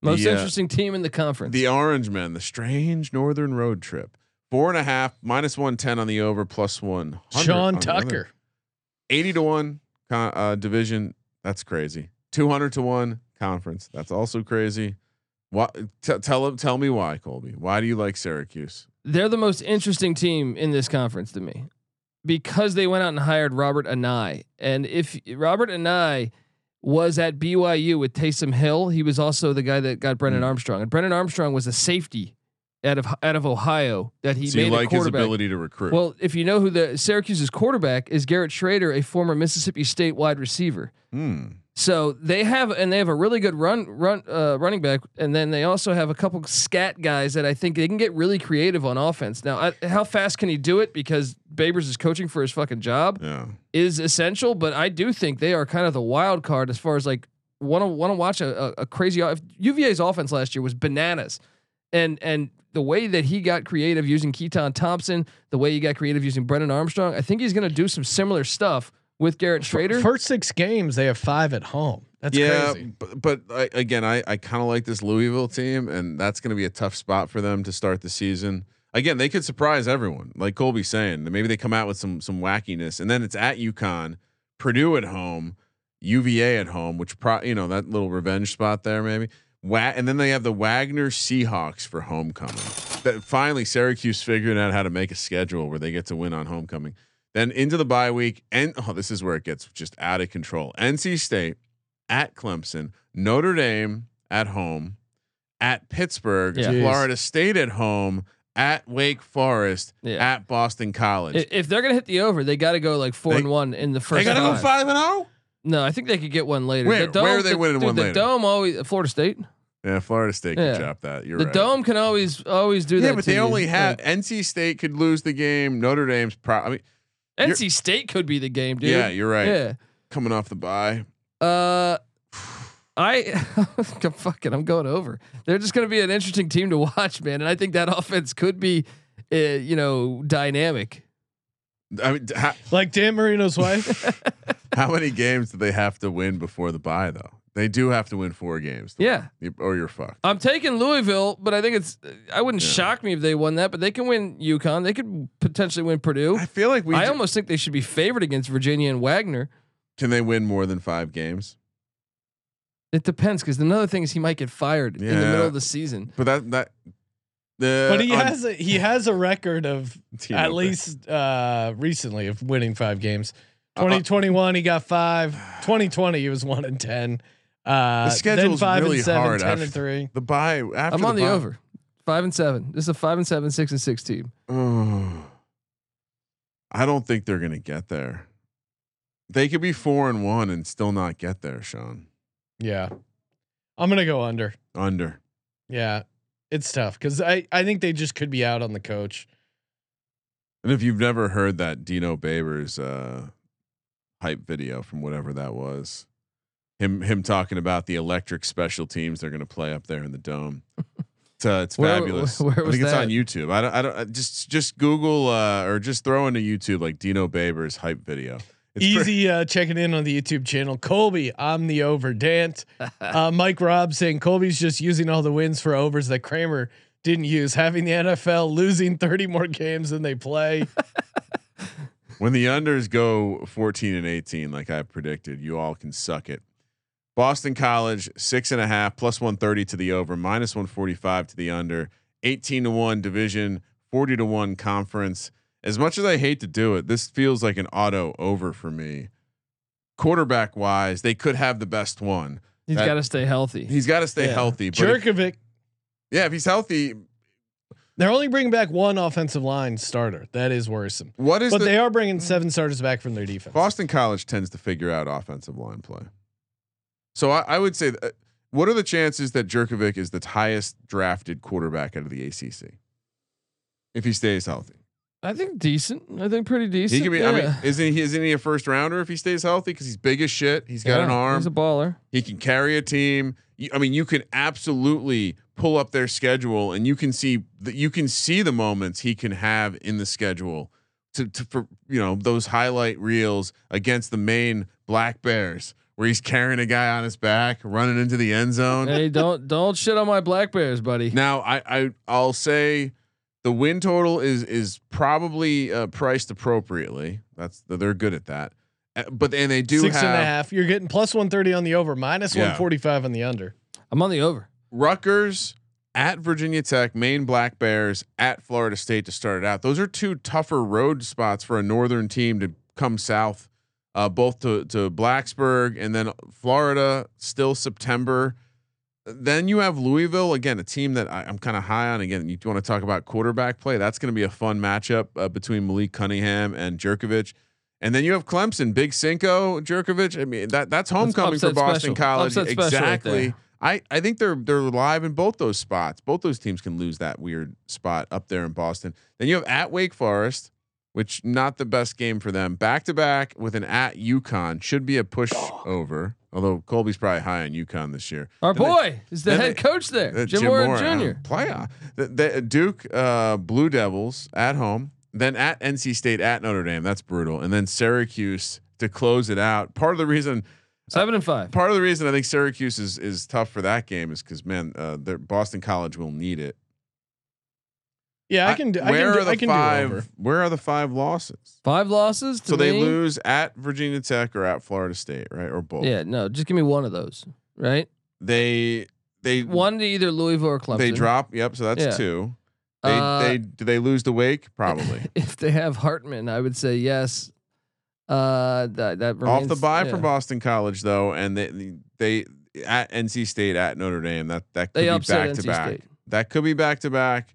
most the, interesting uh, team in the conference. The Orange Men, the strange Northern road trip. Four and a half, minus one ten on the over, plus one. Sean on Tucker, eighty to one uh, division. That's crazy. Two hundred to one conference. That's also crazy. Why, t- tell him, tell me why, Colby. Why do you like Syracuse? They're the most interesting team in this conference to me because they went out and hired Robert Anae. And if Robert Anae was at B Y U with Taysom Hill, he was also the guy that got Brennan Armstrong. And Brennan Armstrong was a safety out of out of Ohio that he so made you like a quarterback. His ability to recruit. Well, if you know who the Syracuse's quarterback is, Garrett Shrader, a former Mississippi State wide receiver. Hmm. So they have, and they have a really good run, run, uh, running back, and then they also have a couple scat guys that I think they can get really creative on offense. Now, I, how fast can he do it? Because Babers is coaching for his fucking job yeah. is essential, but I do think they are kind of the wild card as far as like want to want to watch a, a, a crazy. U V A's offense last year was bananas. and and the way that he got creative using Keaton Thompson, the way he got creative using Brennan Armstrong, I think he's going to do some similar stuff with Garrett Shrader. First six games, they have five at home. That's yeah, crazy. But, but I, again, I, I kind of like this Louisville team, and that's going to be a tough spot for them to start the season. Again, they could surprise everyone, like Colby's saying. Maybe they come out with some some wackiness, and then it's at UConn, Purdue at home, U V A at home, which pro you know that little revenge spot there maybe. Wa- and then they have the Wagner Seahawks for homecoming. That finally, Syracuse figured out how to make a schedule where they get to win on homecoming. Then into the bye week, and oh, this is where it gets just out of control. N C State at Clemson, Notre Dame at home, at Pittsburgh, yeah. Florida State at home, at Wake Forest, yeah. at Boston College. If they're gonna hit the over, they got to go like four they, and one in the first. They got to go five and zero. No, I think they could get one later. Where, the dome, where are they the, winning dude, one the later? The dome always Florida State. Yeah, Florida State yeah. can chop that. You're the right. The dome can always always do yeah, that. Yeah, but they you. only have yeah. N C State could lose the game. Notre Dame's probably. I mean, N C State could be the game, dude. Yeah, you're right. Yeah, coming off the bye. Uh, I I'm fucking. I'm going over. They're just going to be an interesting team to watch, man. And I think that offense could be, uh, you know, dynamic. I mean, how, like Dan Marino's wife. How many games do they have to win before the bye, though? They do have to win four games. Yeah, win, or you're fucked. I'm taking Louisville, but I think it's. I wouldn't yeah. shock me if they won that, but they can win UConn. They could potentially win Purdue. I feel like we. I do. almost think they should be favored against Virginia and Wagner. Can they win more than five games? It depends, because another thing is he might get fired yeah. in the middle of the season. But that that. Uh, but he has a, he has a record of at open. least uh, recently of winning five games. twenty twenty-one he got five. twenty twenty he was one and ten. Uh, the schedule is really and seven, hard. Ten after and three. The bye. After I'm on the, the over. Five and seven. This is a five and seven, six and six team. Oh, I don't think they're gonna get there. They could be four and one and still not get there, Sean. Yeah, I'm gonna go under. Under. Yeah. It's tough because I, I think they just could be out on the coach. And if you've never heard that Dino Babers uh, hype video from whatever that was, him him talking about the electric special teams they're going to play up there in the dome, it's, uh, it's where, fabulous. Where was I think that? It's on YouTube. I don't I don't I just just Google uh, or just throw into YouTube like Dino Babers hype video. It's Easy uh, checking in on the YouTube channel. Colby, I'm the over Dant. Uh, Mike Robb saying Colby's just using all the wins for overs that Kramer didn't use. Having the N F L losing thirty more games than they play. When the unders go fourteen and eighteen, like I predicted, you all can suck it. Boston College six and a half plus one thirty to the over, minus one forty five to the under, eighteen to one division, forty to one conference. As much as I hate to do it, this feels like an auto over for me. Quarterback wise, they could have the best one. He's got to stay healthy. He's got to stay yeah. healthy. Jurkovec. Yeah, if he's healthy, they're only bringing back one offensive line starter. That is worrisome. What is? But the, they are bringing seven starters back from their defense. Boston College tends to figure out offensive line play. So I, I would say, that, uh, what are the chances that Jurkovec is the highest drafted quarterback out of the A C C if he stays healthy? I think decent. I think pretty decent. He could be, yeah. I mean, isn't he? Isn't he a first rounder if he stays healthy? Because he's big as shit. He's got yeah, an arm. He's a baller. He can carry a team. You, I mean, you can absolutely pull up their schedule, and you can see that you can see the moments he can have in the schedule to, to for you know those highlight reels against the Maine Black Bears, where he's carrying a guy on his back, running into the end zone. Hey, don't don't shit on my Black Bears, buddy. Now I, I I'll say. The win total is is probably uh, priced appropriately. That's they're good at that. Uh, but and they do six have, and a half. You're getting plus one thirty on the over, minus yeah. one forty five on the under. I'm on the over. Rutgers at Virginia Tech, Maine Black Bears at Florida State to start it out. Those are two tougher road spots for a northern team to come south, uh, both to to Blacksburg and then Florida. Still September. Then you have Louisville again, a team that I, I'm kind of high on. Again, you want to talk about quarterback play? That's going to be a fun matchup uh, between Malik Cunningham and Jurkovec. And then you have Clemson, Big Cinco, Jurkovec. I mean, that that's homecoming for Boston College. Exactly. Right I I think they're they're live in both those spots. Both those teams can lose that weird spot up there in Boston. Then you have at Wake Forest, which not the best game for them. Back to back with an at UConn should be a push over. Although Colby's probably high on UConn this year. Our then boy they, is the head they, coach there, uh, Jim, Jim Warren, Warren Junior Uh, playoff. The, the Duke uh, Blue Devils at home, then at N C State, at Notre Dame. That's brutal. And then Syracuse to close it out. Part of the reason seven and five. Uh, part of the reason I think Syracuse is is tough for that game is because man, uh, Boston College will need it. Yeah, I can do. I, where I can do, are the I can five? Do where are the five losses? Five losses. To so me? They lose at Virginia Tech or at Florida State, right? Or both. Yeah, no, just give me one of those, right? They they one to either Louisville or Clemson. They drop. Yep. So that's yeah. two. They uh, they do they lose to Wake? Probably. If they have Hartman, I would say yes. Uh, that that remains, off the bye yeah. for Boston College though, and they they at N C State, at Notre Dame. That that could they be upset back N C to back. State. That could be back to back.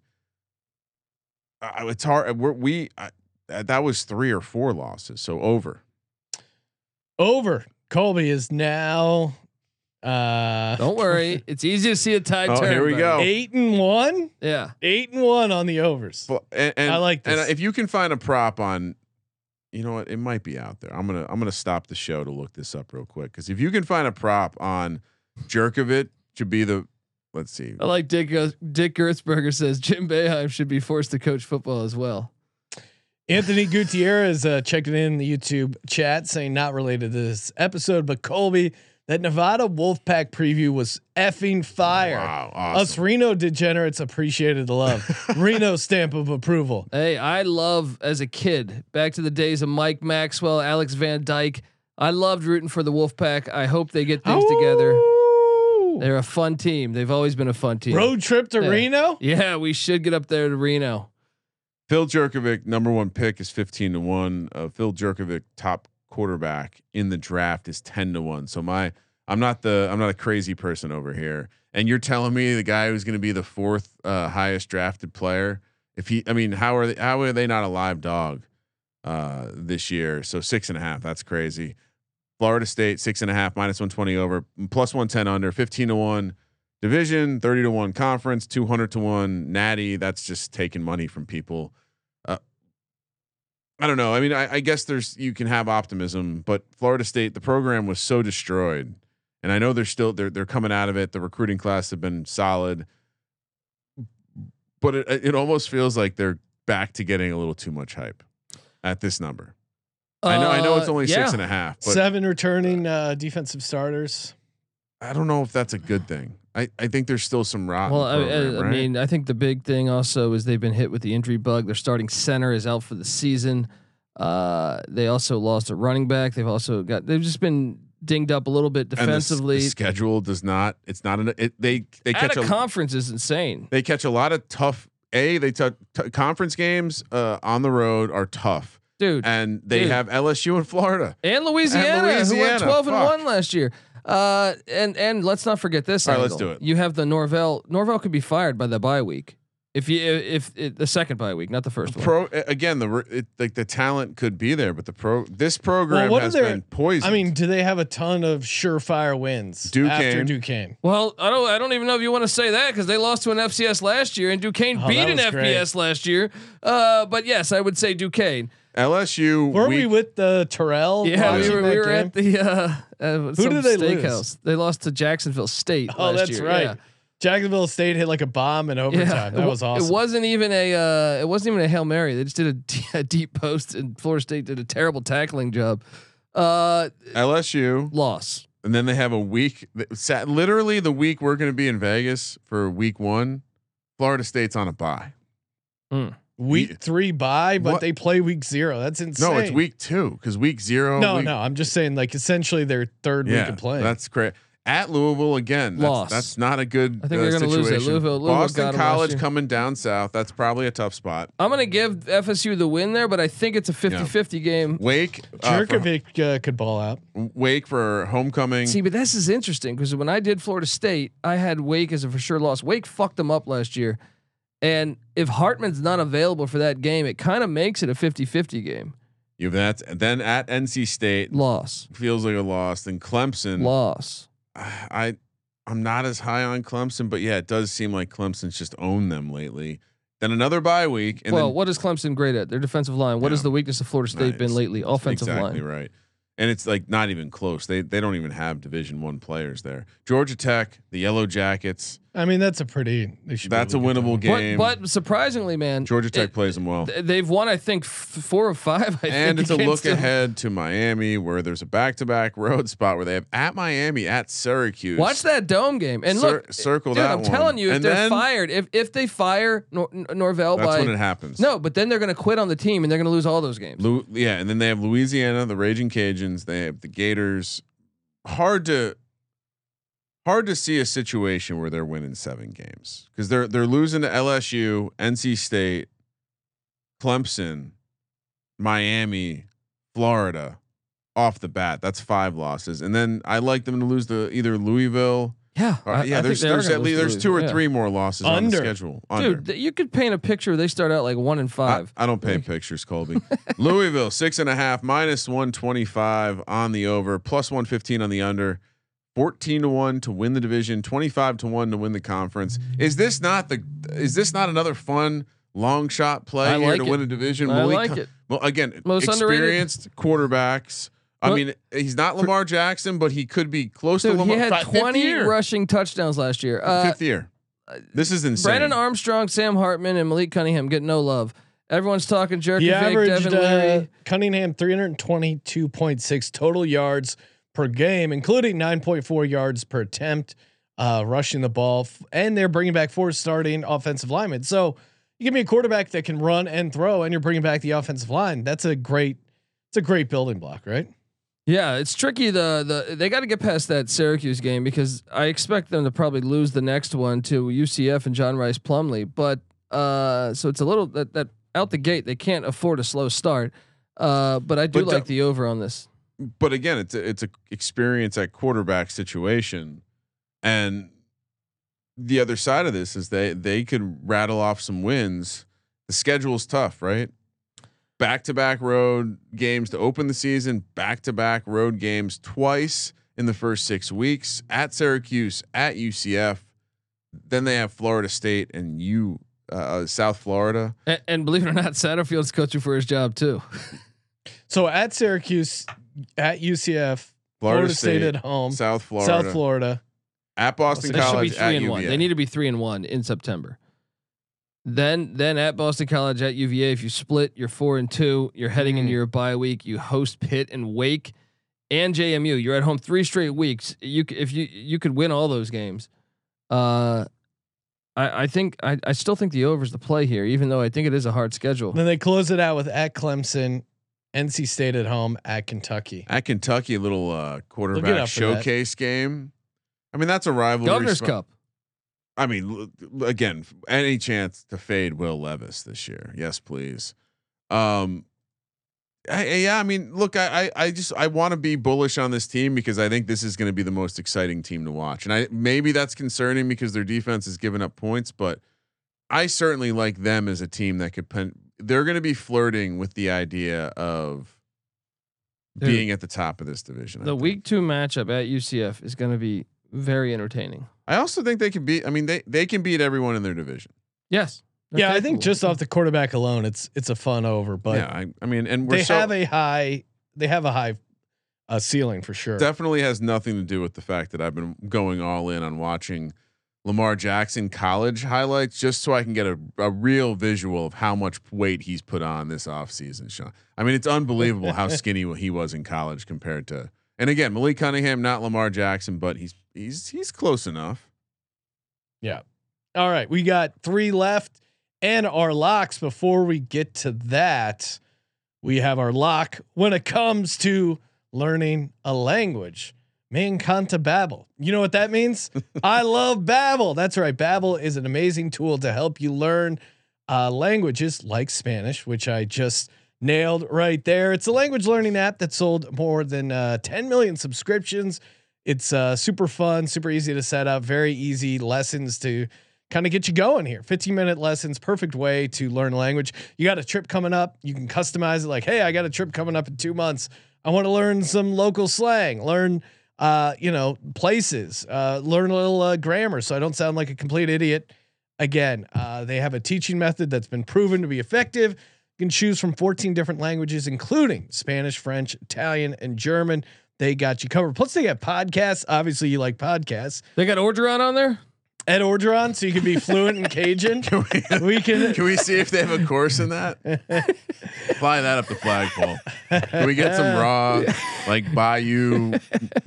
Uh, it's hard. We're, we uh, that was three or four losses. So over, over. Colby is now. Uh, Don't worry, it's easy to see a tie. Oh, turn, here we buddy. Go. Eight and one. Yeah, eight and one on the overs. Well, and, and, I like this. And if you can find a prop on, you know what, it might be out there. I'm gonna I'm gonna stop the show to look this up real quick because if you can find a prop on Jurkovec to be the. Let's see. I like Dick. Uh, Dick Gertzberger says Jim Boeheim should be forced to coach football as well. Anthony Gutierrez uh, checking in the YouTube chat saying not related to this episode, but Colby, that Nevada Wolfpack preview was effing fire. Wow, awesome. Us Reno degenerates appreciated the love. Reno stamp of approval. Hey, I love as a kid back to the days of Mike Maxwell, Alex Van Dyke. I loved rooting for the Wolfpack. I hope they get things oh. together. They're a fun team. They've always been a fun team. Road trip to yeah. Reno? Yeah, we should get up there to Reno. Phil Jurkovec, number one pick is fifteen to one. Uh, Phil Jurkovec, top quarterback in the draft, is ten to one. So my, I'm not the, I'm not a crazy person over here. And you're telling me the guy who's going to be the fourth uh, highest drafted player, if he, I mean, how are they, how are they not a live dog uh, this year? So six and a half. That's crazy. Florida State six and a half, minus one twenty over, plus one ten under, fifteen to one division, thirty to one conference, two hundred to one natty. That's just taking money from people. Uh, I don't know. I mean, I, I guess there's you can have optimism, but Florida State, the program was so destroyed, and I know they're still they're they're coming out of it. The recruiting class have been solid, but it it almost feels like they're back to getting a little too much hype at this number. I know. I know it's only uh, yeah. six and a half. But seven returning uh, defensive starters. I don't know if that's a good thing. I, I think there's still some rotten. Well, program, I, I, right? I mean, I think the big thing also is they've been hit with the injury bug. Their starting center is out for the season. Uh, they also lost a running back. They've also got. They've just been dinged up a little bit defensively. The, the schedule does not. It's not an. It, they they At catch a, a conference is insane. They catch a lot of tough. A they t- t- conference games uh, on the road are tough. Dude, and they dude. have L S U in Florida and Louisiana, and Louisiana who went twelve Fuck. and one last year. Uh, and and let's not forget this. All right, let's do it. You have the Norvell. Norvell could be fired by the bye week if you if it, the second bye week, not the first the one. Pro, again, the it, like the talent could be there, but the pro this program well, has their, been poisoned. I mean, do they have a ton of surefire wins Duquesne. after Duquesne? Well, I don't I don't even know if you want to say that because they lost to an F C S last year and Duquesne oh, beat an F B S last year. Uh, but yes, I would say Duquesne. L S U. Were we with the Terrell? Yeah, we were, we were at the uh, uh, who did they lose? House. They lost to Jacksonville State. Oh, last that's year. right. Yeah. Jacksonville State hit like a bomb in overtime. Yeah, that w- was awesome. It wasn't even a. Uh, it wasn't even a Hail Mary. They just did a, d- a deep post, and Florida State did a terrible tackling job. Uh, L S U loss, and then they have a week. Sat literally the week we're going to be in Vegas for week one. Florida State's on a bye. Mm. Week three bye, but what? They play week zero. That's insane. No, it's week two because week zero. No, week no, I'm just saying like essentially their third yeah, week of play. That's great. At Louisville again. Loss. That's, that's not a good. I think uh, they're going to lose at Louisville. Louisville Boston College coming down south. That's probably a tough spot. I'm going to give F S U the win there, but I think it's a fifty-fifty yeah. game. Wake uh, Jurkovec uh, could ball out. Wake for homecoming. See, but this is interesting because when I did Florida State, I had Wake as a for sure loss. Wake fucked them up last year. And if Hartman's not available for that game, it kind of makes it a fifty-fifty game. You have that. Then at N C State loss feels like a loss. Then Clemson loss. I I'm not as high on Clemson, but yeah, it does seem like Clemson's just owned them lately. Then another bye week. And well, then, what is Clemson great at? Their defensive line. What yeah, is the weakness of Florida State nice. been lately? Offensive exactly line. Exactly right. And it's like not even close. They they don't even have Division One players there. Georgia Tech, the Yellow Jackets. I mean, that's a pretty. They should that's a winnable game. But, but surprisingly, man, Georgia Tech it, plays them well. They've won, I think, f- four or five. I and think it's a look them. ahead to Miami, where there's a back-to-back road spot where they have at Miami, at Syracuse. Watch that dome game and Cir- look, circle dude, that. I'm one. telling you, if and they're then, fired, if if they fire Nor- Norvell, that's by, when it happens. No, but then they're going to quit on the team and they're going to lose all those games. Lu- yeah, and then they have Louisiana, the Raging Cajuns. They have the Gators. Hard to hard to see a situation where they're winning seven games because they're they're losing to L S U, N C State, Clemson, Miami, Florida off the bat. That's five losses, and then I like them to lose to either Louisville. Yeah, or, yeah. I, I there's there's at least there's two or yeah. three more losses Under. on the schedule. Under. Dude, you could paint a picture. They start out like one and five. I, I don't paint pictures, Colby. Louisville six and a half, minus one twenty five on the over, plus one fifteen on the under, fourteen to one to win the division, twenty five to one to win the conference. Is this not the? Is this not another fun long shot play I here like to it. win a division? I Malik, like it. Well, again, most experienced underrated quarterbacks. I mean, he's not Lamar Jackson, but he could be close Dude, to Lamar. He had twenty rushing touchdowns last year. Uh, Fifth year. This is insane. Brennan Armstrong, Sam Hartman, and Malik Cunningham get no love. Everyone's talking Jurkovec, he averaged, Devin Leary. Uh, Cunningham three twenty-two point six total yards per game, including nine point four yards per attempt, uh, rushing the ball, f- and they're bringing back four starting offensive linemen. So you give me a quarterback that can run and throw, and you're bringing back the offensive line. That's a great. It's a great building block, right? Yeah, it's tricky. The the they got to get past that Syracuse game because I expect them to probably lose the next one to U C F and John Rice Plumlee. But uh, so it's a little that that out the gate they can't afford a slow start. Uh, but I do but like the, the over on this. But again, it's a, it's a experience at quarterback situation, and the other side of this is they they could rattle off some wins. The schedule's tough, right? Back-to-back road games to open the season, back-to-back road games twice in the first six weeks at Syracuse, at U C F. Then they have Florida State and you uh, South Florida. And, and believe it or not, Satterfield's coaching for his job too. So at Syracuse, at U C F, Florida, Florida State, State at home, South Florida, South Florida, at Boston they College, should be three at and U V A. One. They need to be three and one in September. Then, then at Boston College, at U V A, if you split, you're four and two. You're heading mm. into your bye week. You host Pitt and Wake, and J M U. You're at home three straight weeks. You if you you could win all those games. Uh, I I think I I still think the over's the play here, even though I think it is a hard schedule. Then they close it out with at Clemson, N C State at home, at Kentucky. At Kentucky, a little uh, quarterback showcase that. game. I mean, that's a rivalry. Governor's sp- Cup. I mean, again, any chance to fade Will Levis this year? Yes, please. Um, I, I, yeah, I mean, look, I, I, I just I want to be bullish on this team because I think this is going to be the most exciting team to watch. And I maybe that's concerning because their defense is giving up points, but I certainly like them as a team that could. Pen, they're going to be flirting with the idea of Dude, being at the top of this division. The week two matchup at U C F is going to be very entertaining. I also think they can beat. I mean, they they can beat everyone in their division. Yes. Yeah, capable. I think just off the quarterback alone, it's it's a fun over. But yeah, I, I mean, and we're they so, have a high. They have a high uh, ceiling for sure. Definitely has nothing to do with the fact that I've been going all in on watching Lamar Jackson college highlights just so I can get a, a real visual of how much weight he's put on this offseason, Sean. I mean, it's unbelievable how skinny he was in college compared to. And again, Malik Cunningham, not Lamar Jackson, but he's he's he's close enough. Yeah. All right, we got three left and our locks. Before we get to that, we have our lock when it comes to learning a language. Me encanta Babbel. You know what that means? I love Babbel. That's right. Babbel is an amazing tool to help you learn uh, languages like Spanish, which I just nailed right there. It's a language learning app that sold more than uh, ten million subscriptions. It's uh, super fun, super easy to set up, very easy lessons to kind of get you going here. fifteen minute lessons, perfect way to learn a language. You got a trip coming up. You can customize it like, hey, I got a trip coming up in two months. I want to learn some local slang, learn, uh, you know, places, uh, learn a little uh, grammar so I don't sound like a complete idiot. Again, uh, they have a teaching method that's been proven to be effective. You can choose from fourteen different languages, including Spanish, French, Italian, and German. They got you covered. Plus, they got podcasts. Obviously, you like podcasts. They got Orgeron on there? Ed Orgeron, so you can be fluent in Cajun. Can we, we can, can we see if they have a course in that? Fly that up the flagpole. Can we get some raw, like Bayou?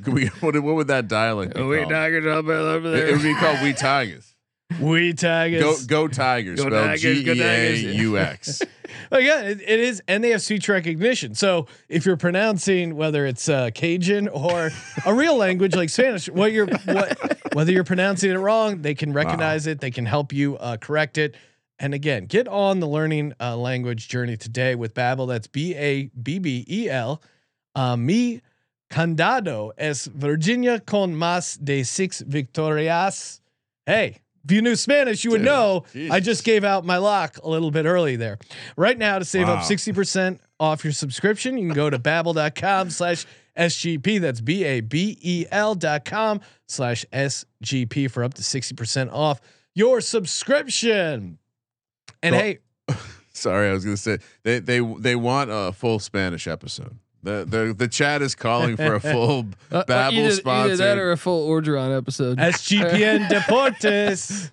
Can we, what, what would that dialect be? We Tigers up over there. It would be called We Tigers. We Tigers. Go, go Tigers. Go Tigers. Go Tigers. G E A U X. Like, yeah, it, it is N A F C recognition. So if you're pronouncing whether it's uh, Cajun or a real language like Spanish, what you're what, whether you're pronouncing it wrong, they can recognize wow. it. They can help you uh, correct it. And again, get on the learning uh, language journey today with Babbel. That's B A B B E L. Uh, Mi condado es Virginia con más de seis victorias. Hey. If you knew Spanish, you would Dude, know. Geez. I just gave out my lock a little bit early there. Right now, to save wow. up sixty percent off your subscription, you can go to babbel.com slash SGP. That's B A B E L dot com slash S G P for up to sixty percent off your subscription. And well, hey, sorry, I was going to say they, they, they want a full Spanish episode. The the the chat is calling for a full uh, Babbel sponsor. Either that or a full Orgeron episode. S G P N Deportes.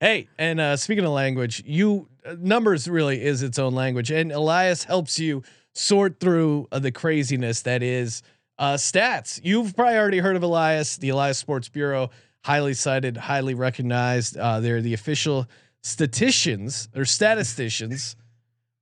Hey, and uh, speaking of language, you uh, numbers really is its own language, and Elias helps you sort through uh, the craziness that is uh, stats. You've probably already heard of Elias, the Elias Sports Bureau, highly cited, highly recognized. Uh, they're the official statisticians or statisticians.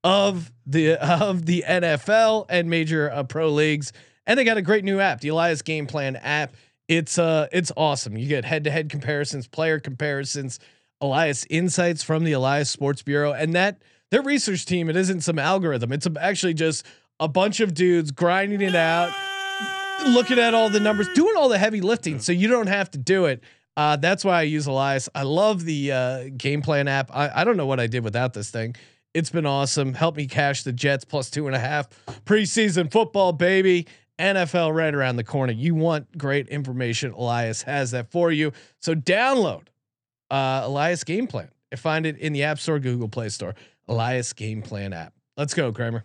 of the of the N F L and major uh, pro leagues, and they got a great new app, the Elias Game Plan app. It's uh it's awesome. You get head-to-head comparisons, player comparisons, Elias insights from the Elias Sports Bureau, and that their research team. It isn't some algorithm. It's actually just a bunch of dudes grinding it out, looking at all the numbers, doing all the heavy lifting, so you don't have to do it. Uh, that's why I use Elias. I love the uh, Game Plan app. I, I don't know what I did without this thing. It's been awesome. Help me cash the Jets plus two and a half. Preseason football, baby. N F L right around the corner. You want great information. Elias has that for you. So download uh, Elias Game Plan and find it in the App Store, Google Play Store. Elias Game Plan app. Let's go, Kramer.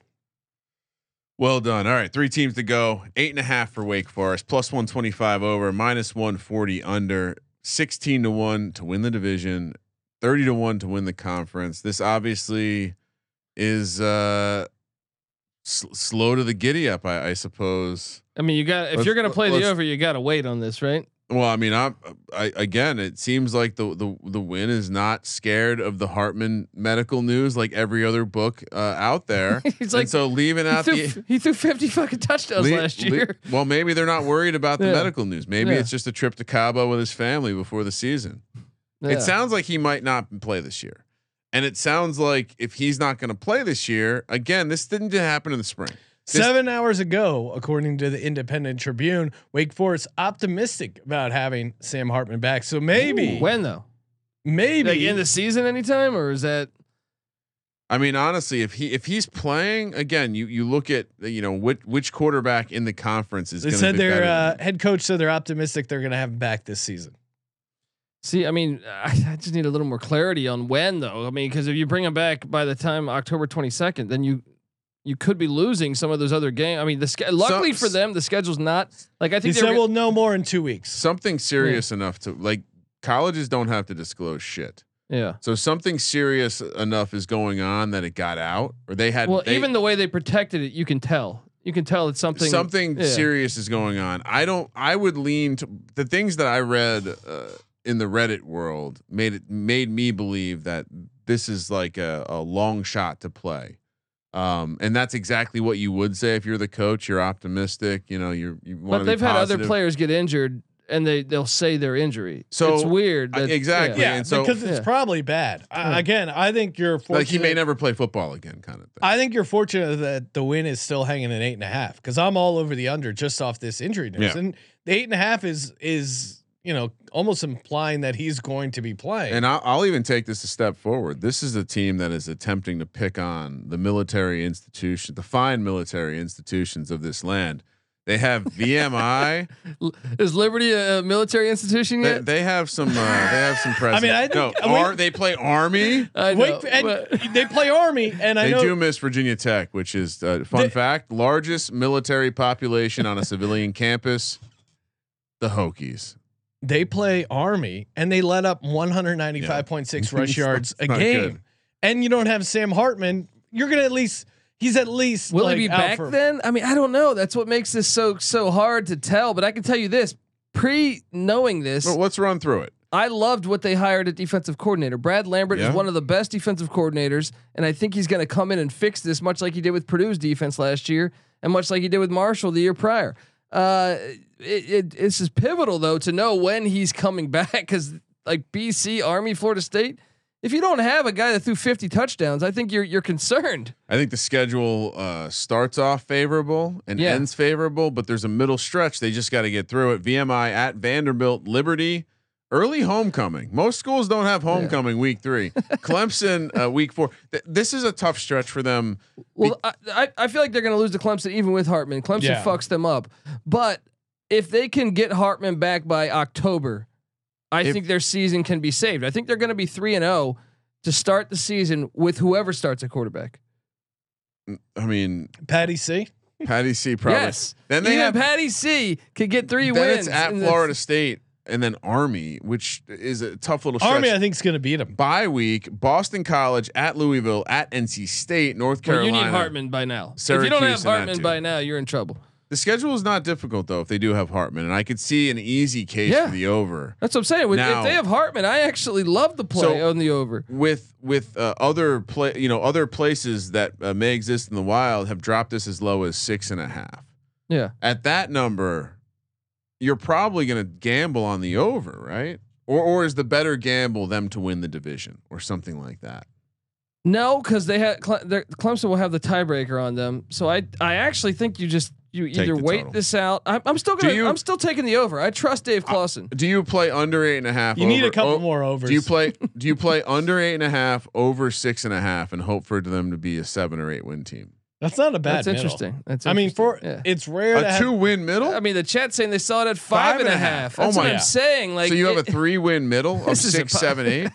Well done. All right, three teams to go. Eight and a half for Wake Forest. Plus one twenty five over. Minus one forty under. Sixteen to one to win the division. Thirty to one to win the conference. This obviously is uh, sl- slow to the giddy up, I, I suppose. I mean, you got if let's, you're going to play the over, you got to wait on this, right? Well, I mean, I'm, I again, it seems like the the the Wynn is not scared of the Hartman medical news like every other book uh, out there. He's like, so leaving out he threw, the he threw fifty fucking touchdowns le- last year. Le- well, maybe they're not worried about the yeah. medical news. Maybe yeah. it's just a trip to Cabo with his family before the season. Yeah. It sounds like he might not play this year. And it sounds like if he's not going to play this year, again, this didn't happen in the spring. This Seven hours ago, according to the Independent Tribune, Wake Forest optimistic about having Sam Hartman back. So maybe Ooh, when though, maybe like in the season anytime, or is that, I mean, honestly, if he, if he's playing again, you, you look at, you know, which, which quarterback in the conference is going to be better. They said their uh, head coach said they're optimistic they're going to have him back this season. See, I mean, I, I just need a little more clarity on when, though. I mean, because if you bring him back by the time October twenty-second, then you you could be losing some of those other games. I mean, the ske- luckily so, for them, the schedule's not like I think they said. G- we'll know more in two weeks. Something serious yeah. enough to like colleges don't have to disclose shit. Yeah. So something serious enough is going on that it got out, or they had. Well, they, even the way they protected it, you can tell. You can tell it's something something yeah. serious is going on. I don't. I would lean to the things that I read. Uh, in the Reddit world made it made me believe that this is like a, a long shot to play. Um, and that's exactly what you would say. If you're the coach, you're optimistic, you know, you're, you want to be positive. But they've had other players get injured and they they'll say their injury. So it's weird. That, exactly. Yeah. yeah and so, because it's yeah. probably bad. I, again, I think you're fortunate. Like he may never play football again kind of thing. I think you're fortunate that the Wynn is still hanging at eight and a half. Cause I'm all over the under just off this injury news. Yeah. And the eight and a half is, is, you know, almost implying that he's going to be playing. And I'll, I'll even take this a step forward. This is a team that is attempting to pick on the military institution, the fine military institutions of this land. They have V M I. Is Liberty a military institution yet? They, they have some. Uh, they have some presidents. I mean, I think no, Ar- they play Army. I know, Wake, and they play Army, and I they know they do miss Virginia Tech, which is uh, fun they, fact: largest military population on a civilian campus. The Hokies. They play Army, and they let up one ninety-five point six yeah. rush yards a game, good. And you don't have Sam Hartman. You're gonna at least. He's at least. Will like he be back for, then? I mean, I don't know. That's what makes this so so hard to tell. But I can tell you this: pre knowing this, well, let's run through it. I loved what they hired at defensive coordinator. Brad Lambert yeah. is one of the best defensive coordinators, and I think he's going to come in and fix this, much like he did with Purdue's defense last year, and much like he did with Marshall the year prior. Uh, it, it this is pivotal though to know when he's coming back, because like B C, Army, Florida State. If you don't have a guy that threw fifty touchdowns, I think you're you're concerned. I think the schedule uh, starts off favorable and yeah. ends favorable, but there's a middle stretch. They just got to get through it. V M I at Vanderbilt, Liberty, early homecoming. Most schools don't have homecoming yeah. week three. Clemson uh, week four. Th- this is a tough stretch for them. Well, Be- I I feel like they're going to lose to Clemson even with Hartman. Clemson yeah. fucks them up, but if they can get Hartman back by October. I if, think their season can be saved. I think they're going to be three and zero to start the season with whoever starts at quarterback. I mean, Patty C. Patty C. Probably. Yes. Then they even have Patty C. Could get three then wins. It's at Florida State and then Army, which is a tough little stretch. Army, I think, is going to beat them. Bye week. Boston College at Louisville, at N C State, North Carolina. Well, you need Hartman by now. Syracuse, if you don't have Hartman by now, you're in trouble. The schedule is not difficult though if they do have Hartman, and I could see an easy case yeah. for the over. That's what I'm saying. With, now, if they have Hartman, I actually love the play so on the over. With with uh, other play, you know, other places that uh, may exist in the wild have dropped this as low as six and a half. Yeah, at that number, you're probably going to gamble on the over, right? Or or is the better gamble them to win the division or something like that? No, because they had Cle- Clemson will have the tiebreaker on them. So I I actually think you just. You Take either wait total. This out. I'm, I'm still gonna. You, I'm still taking the over. I trust Dave Clawson. Uh, do you play under eight and a half? You over, need a couple o- more overs. Do you play? Do you play under eight and a half, over six and a half, and hope for them to be a seven or eight win team? That's not a bad. That's middle. Interesting. That's. Interesting. I mean, for yeah. it's rare. A two have, win middle. I mean, the chat's saying they saw it at five, five and, and a half. half. That's oh my! What I'm yeah. saying like so you it, have a three win middle of six, seven, eight.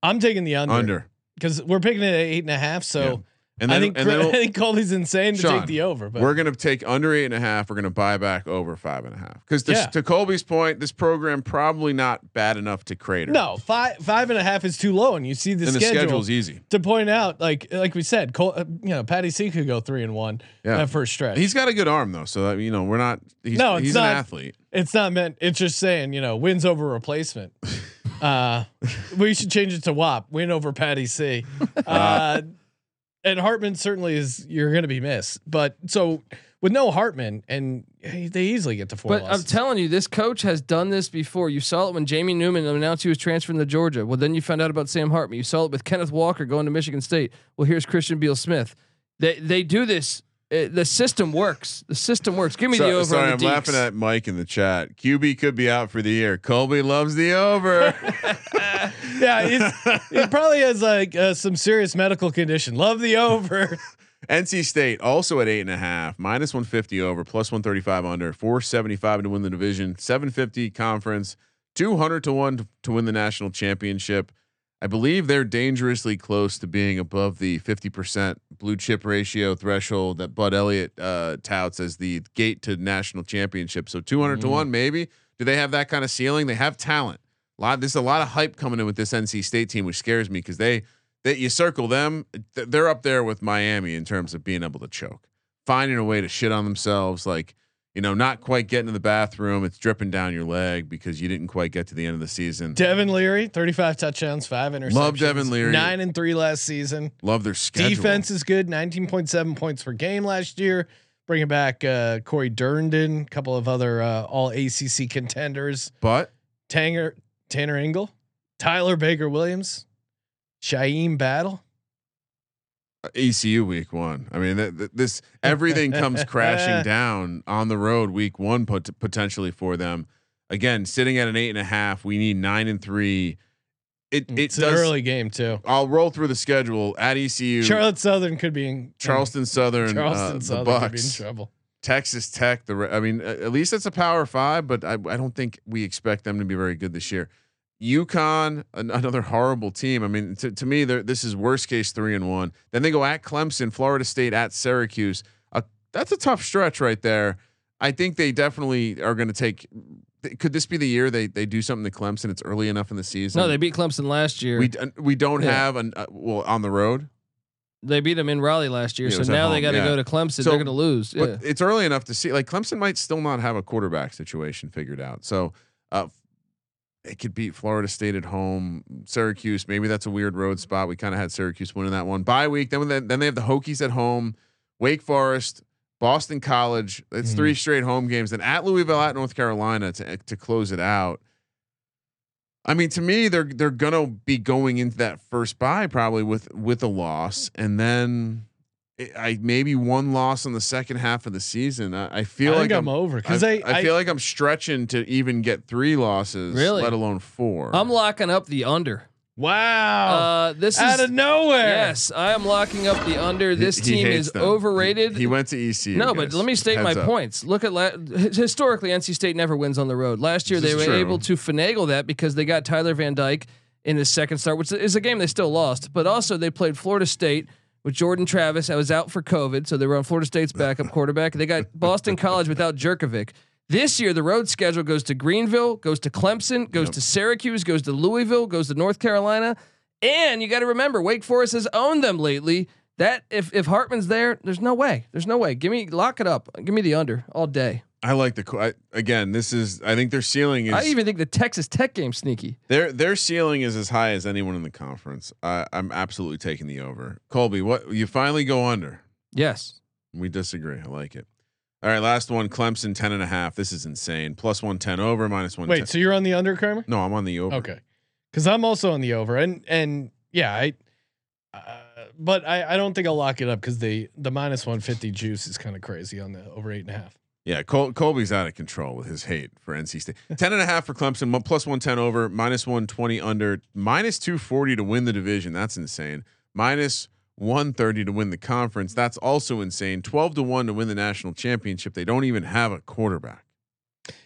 I'm taking the under. Under because we're picking it at eight and a half. So. Yeah. And then, I think and then we'll, I think Colby's insane to Sean, take the over. But we're gonna take under eight and a half. We're gonna buy back over five and a half. Because yeah. to Colby's point, this program probably not bad enough to crater. No, five five and a half is too low, and you see the and schedule. The schedule's easy to point out. Like like we said, Col, uh, you know, Patty C could go three and one yeah. that first stretch. He's got a good arm though, so uh, you know we're not. He's, no, he's not, an athlete. It's not meant. It's just saying you know wins over replacement. uh, we should change it to W A P. Win over Patty C. Uh, And Hartman certainly is. You're going to be missed, but so with no Hartman, and they easily get to four. But losses. I'm telling you, this coach has done this before. You saw it when Jamie Newman announced he was transferring to Georgia. Well, then you found out about Sam Hartman. You saw it with Kenneth Walker going to Michigan State. Well, here's Christian Beal-Smith. They they do this. It, the system works. The system works. Give me so, the over. Sorry, the I'm Deeks. Laughing at Mike in the chat. Q B could be out for the year. Colby loves the over. yeah, he probably has like uh, some serious medical condition. Love the over. N C State also at eight and a half, minus one fifty over, plus one thirty five under, four seventy five to win the division, seven fifty conference, two hundred to one to, to win the national championship. I believe they're dangerously close to being above the fifty percent blue chip ratio threshold that Bud Elliott uh, touts as the gate to national championship. So two hundred mm. to one, maybe. Do they have that kind of ceiling? They have talent. A lot. There's a lot of hype coming in with this N C State team, which scares me because they, they, you circle them, th- they're up there with Miami in terms of being able to choke, finding a way to shit on themselves. Like, you know, not quite getting to the bathroom. It's dripping down your leg because you didn't quite get to the end of the season. Devin Leary, thirty-five touchdowns, five interceptions. Love Devin Leary. Nine and three last season. Love their schedule. Defense is good. nineteen point seven points per game last year. Bringing back uh, Corey Durnden, a couple of other uh, all A C C contenders. But Tanger, Tanner Engel, Tyler Baker Williams, Shaim Battle. E C U week one. I mean, th- th- this everything comes crashing down on the road week one pot- potentially for them. Again, sitting at an eight and a half, we need nine and three. It, it it's does, an early game too. I'll roll through the schedule at E C U. Charlotte Southern could be in Charleston Southern. Charleston uh, Southern the Bucks, could be in trouble. Texas Tech. The I mean, at least it's a Power Five, but I, I don't think we expect them to be very good this year. UConn, an, another horrible team. I mean, to, to me, this is worst case three and one. Then they go at Clemson, Florida State, at Syracuse. Uh, that's a tough stretch right there. I think they definitely are going to take. Th- could this be the year they they do something to Clemson? It's early enough in the season. No, they beat Clemson last year. We d- we don't yeah. have an uh, well on the road. They beat them in Raleigh last year, yeah, so now they got to yeah. go to Clemson. So, they're going to lose. But yeah. it's early enough to see. Like Clemson might still not have a quarterback situation figured out. So uh, it could beat Florida State at home, Syracuse. Maybe that's a weird road spot. We kind of had Syracuse winning that one. Bye week. Then then they have the Hokies at home, Wake Forest, Boston College. It's mm. three straight home games. Then at Louisville, at North Carolina to to close it out. I mean, to me, they're they're gonna be going into that first bye probably with with a loss, and then it, I maybe one loss in the second half of the season. I, I feel I like I'm, I'm over because I, I, I feel I, like I'm stretching to even get three losses, really? Let alone four. I'm locking up the under. Wow! Uh, this out is out of nowhere. Yes, I am locking up the under. This he, he team is them. Overrated. He, he went to E C U. No, guys. But let me state Heads my up. Points. Look at la- historically, N C State never wins on the road. Last year, this they were true. able to finagle that because they got Tyler Van Dyke in the second start, which is a game they still lost. But also, they played Florida State with Jordan Travis. I was out for COVID, so they were on Florida State's backup quarterback. They got Boston College without Jurkovec. This year, the road schedule goes to Greenville, goes to Clemson, goes yep. to Syracuse, goes to Louisville, goes to North Carolina, and you got to remember Wake Forest has owned them lately. That if if Hartman's there, there's no way, there's no way. Give me lock it up. Give me the under all day. I like the I, again. This is I think their ceiling is. I even think the Texas Tech game's sneaky. Their their ceiling is as high as anyone in the conference. Uh, I'm absolutely taking the over. Colby, what you finally go under? Yes. We disagree. I like it. All right, last one. Clemson ten and a half. This is insane. Plus one ten over, minus one. Wait, so you're on the under, Kramer? No, I'm on the over. Okay, because I'm also on the over, and and yeah, I. Uh, but I, I don't think I'll lock it up because the the minus one fifty juice is kind of crazy on the over eight and a half. Yeah, Col- Colby's out of control with his hate for N C State. ten and a half for Clemson. Plus one ten over, minus one twenty under, minus two forty to win the division. That's insane. Minus one thirty to win the conference. That's also insane. twelve to one to win the national championship. They don't even have a quarterback.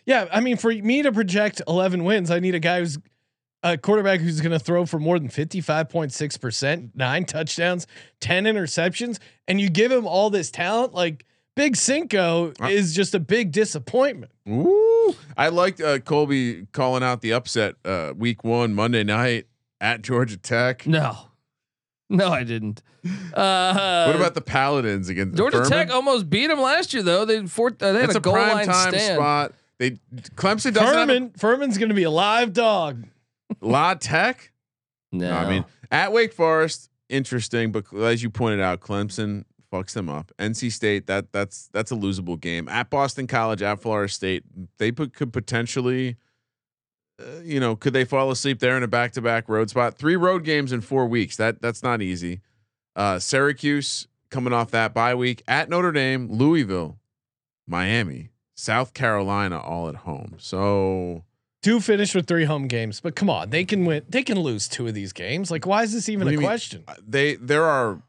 Yeah. I mean, for me to project eleven wins, I need a guy who's a quarterback who's going to throw for more than fifty-five point six percent, nine touchdowns, ten interceptions. And you give him all this talent. Like Big Cinco uh, is just a big disappointment. Ooh, I liked uh, Colby calling out the upset uh, week one, Monday night at Georgia Tech. No, No, I didn't. Uh, what about the Paladins against Georgia Furman? Tech? Almost beat them last year, though. They four, uh, they had a, a goal line stand. Spot. They Clemson doesn't. Furman have a, Furman's going to be a live dog. La Tech? No. no, I mean at Wake Forest, interesting, but as you pointed out, Clemson fucks them up. N C State, that that's that's a losable game. At Boston College, at Florida State, they put, could potentially. You know, could they fall asleep there in a back-to-back road spot? Three road games in four weeks. That that's not easy. Uh, Syracuse coming off that bye week at Notre Dame, Louisville, Miami, South Carolina, all at home. So two finished with three home games, but come on, they can win. They can lose two of these games. Like, why is this even a question? They there are.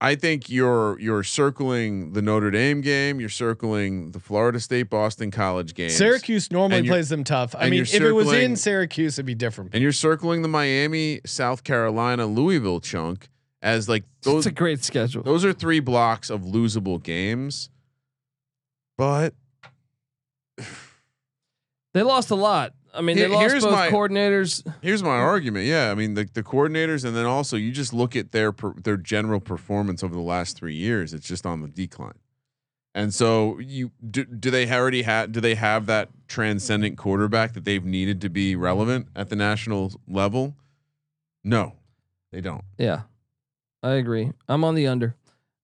I think you're you're circling the Notre Dame game. You're circling the Florida State, Boston College game. Syracuse normally plays them tough. I mean, if it was in Syracuse, it'd be different. And you're circling the Miami, South Carolina, Louisville chunk as like those. It's a great schedule. Those are three blocks of losable games. But they lost a lot. I mean, they lost both coordinators. Here's my argument. Yeah, I mean the the coordinators, and then also you just look at their per, their general performance over the last three years. It's just on the decline. And so you do, do they already have do they have that transcendent quarterback that they've needed to be relevant at the national level? No, they don't. Yeah, I agree. I'm on the under.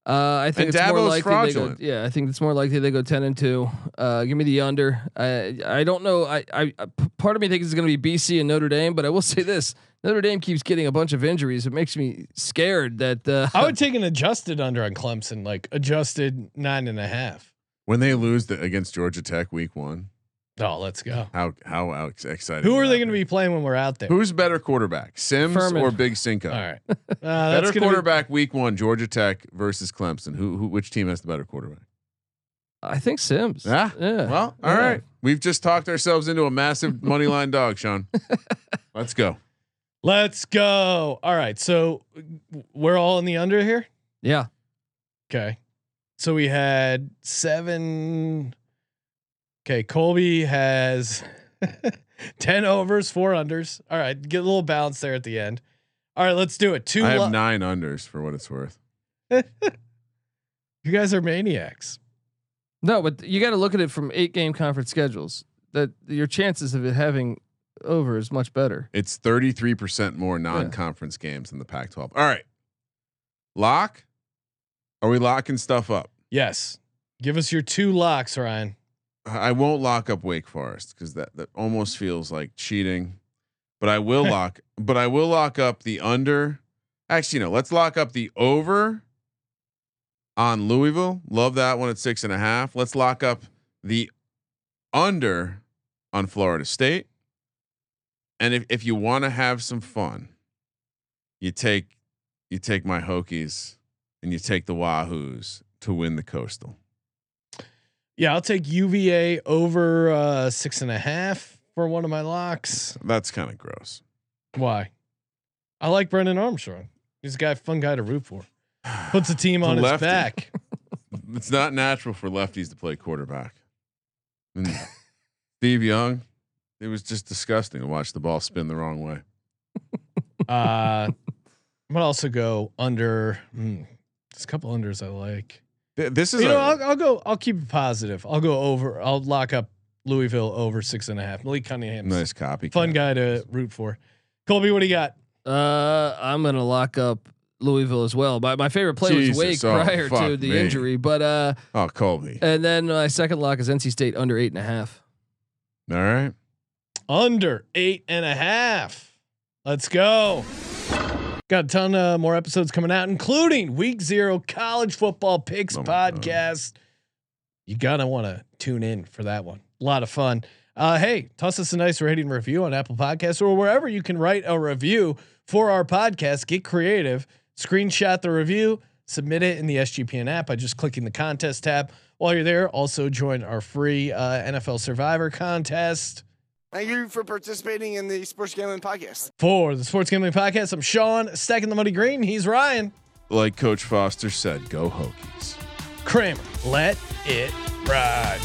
Uh, I think and it's Dabo's more likely. Fraudulent. They go, yeah, I think it's more likely they go ten and two. Uh, give me the under. I I don't know. I I, I part of me thinks it's going to be B C and Notre Dame, but I will say this: Notre Dame keeps getting a bunch of injuries. It makes me scared that. Uh, I would take an adjusted under on Clemson, like adjusted nine and a half. When they lose the, against Georgia Tech week one. Oh, let's go! How how, how excited! Who are they going to be playing when we're out there? Who's better quarterback, Sims Furman or Big Cinco? All right, uh, better that's quarterback be- week one, Georgia Tech versus Clemson. Who who? Which team has the better quarterback? I think Sims. Yeah. yeah. Well, all yeah. right. We've just talked ourselves into a massive money line dog, Sean. Let's go. Let's go. All right. So we're all in the under here. Yeah. Okay. So we had seven. Okay. Colby has ten overs, four unders. All right. Get a little balance there at the end. All right. Let's do it. Two. I have lo- nine unders for what it's worth. You guys are maniacs. No, but you got to look at it from eight game conference schedules. That your chances of it having over is much better. It's thirty-three percent more non-conference yeah. games in the Pac twelve. All right. Lock. Are we locking stuff up? Yes. Give us your two locks, Ryan. I won't lock up Wake Forest because that, that almost feels like cheating. But I will lock but I will lock up the under. Actually, no, let's lock up the over on Louisville. Love that one at six and a half. Let's lock up the under on Florida State. And if, if you want to have some fun, you take, you take my Hokies and you take the Wahoos to win the Coastal. Yeah. I'll take U V A over uh six and a half for one of my locks. That's kind of gross. Why? I like Brennan Armstrong. He's a guy, fun guy to root for. Puts a team on his back. It's not natural for lefties to play quarterback. And Steve Young, it was just disgusting to watch the ball spin the wrong way. Uh, I'm gonna also go under. Mm, there's a couple unders I like. Th- this is you a, know I'll, I'll go. I'll keep it positive. I'll go over. I'll lock up Louisville over six and a half. Malik Cunningham, nice copy. Fun guy to root for. Colby, what do you got? Uh, I'm gonna lock up Louisville as well. My my favorite play Jesus, was Wake oh, prior to the me. injury, but uh oh, Colby. And then my second lock is N C State under eight and a half. All right, under eight and a half. Let's go. Got a ton of more episodes coming out, including Week Zero College Football Picks oh podcast. God. You gotta want to tune in for that one. A lot of fun. Uh, hey, toss us a nice rating review on Apple Podcasts or wherever you can write a review for our podcast. Get creative. Screenshot the review, submit it in the S G P N app by just clicking the contest tab. While you're there, also join our free uh, N F L Survivor contest. Thank you for participating in the Sports Gambling Podcast. For the Sports Gambling Podcast, I'm Sean, stacking the money green. He's Ryan. Like Coach Foster said, go Hokies. Kramer, let it ride.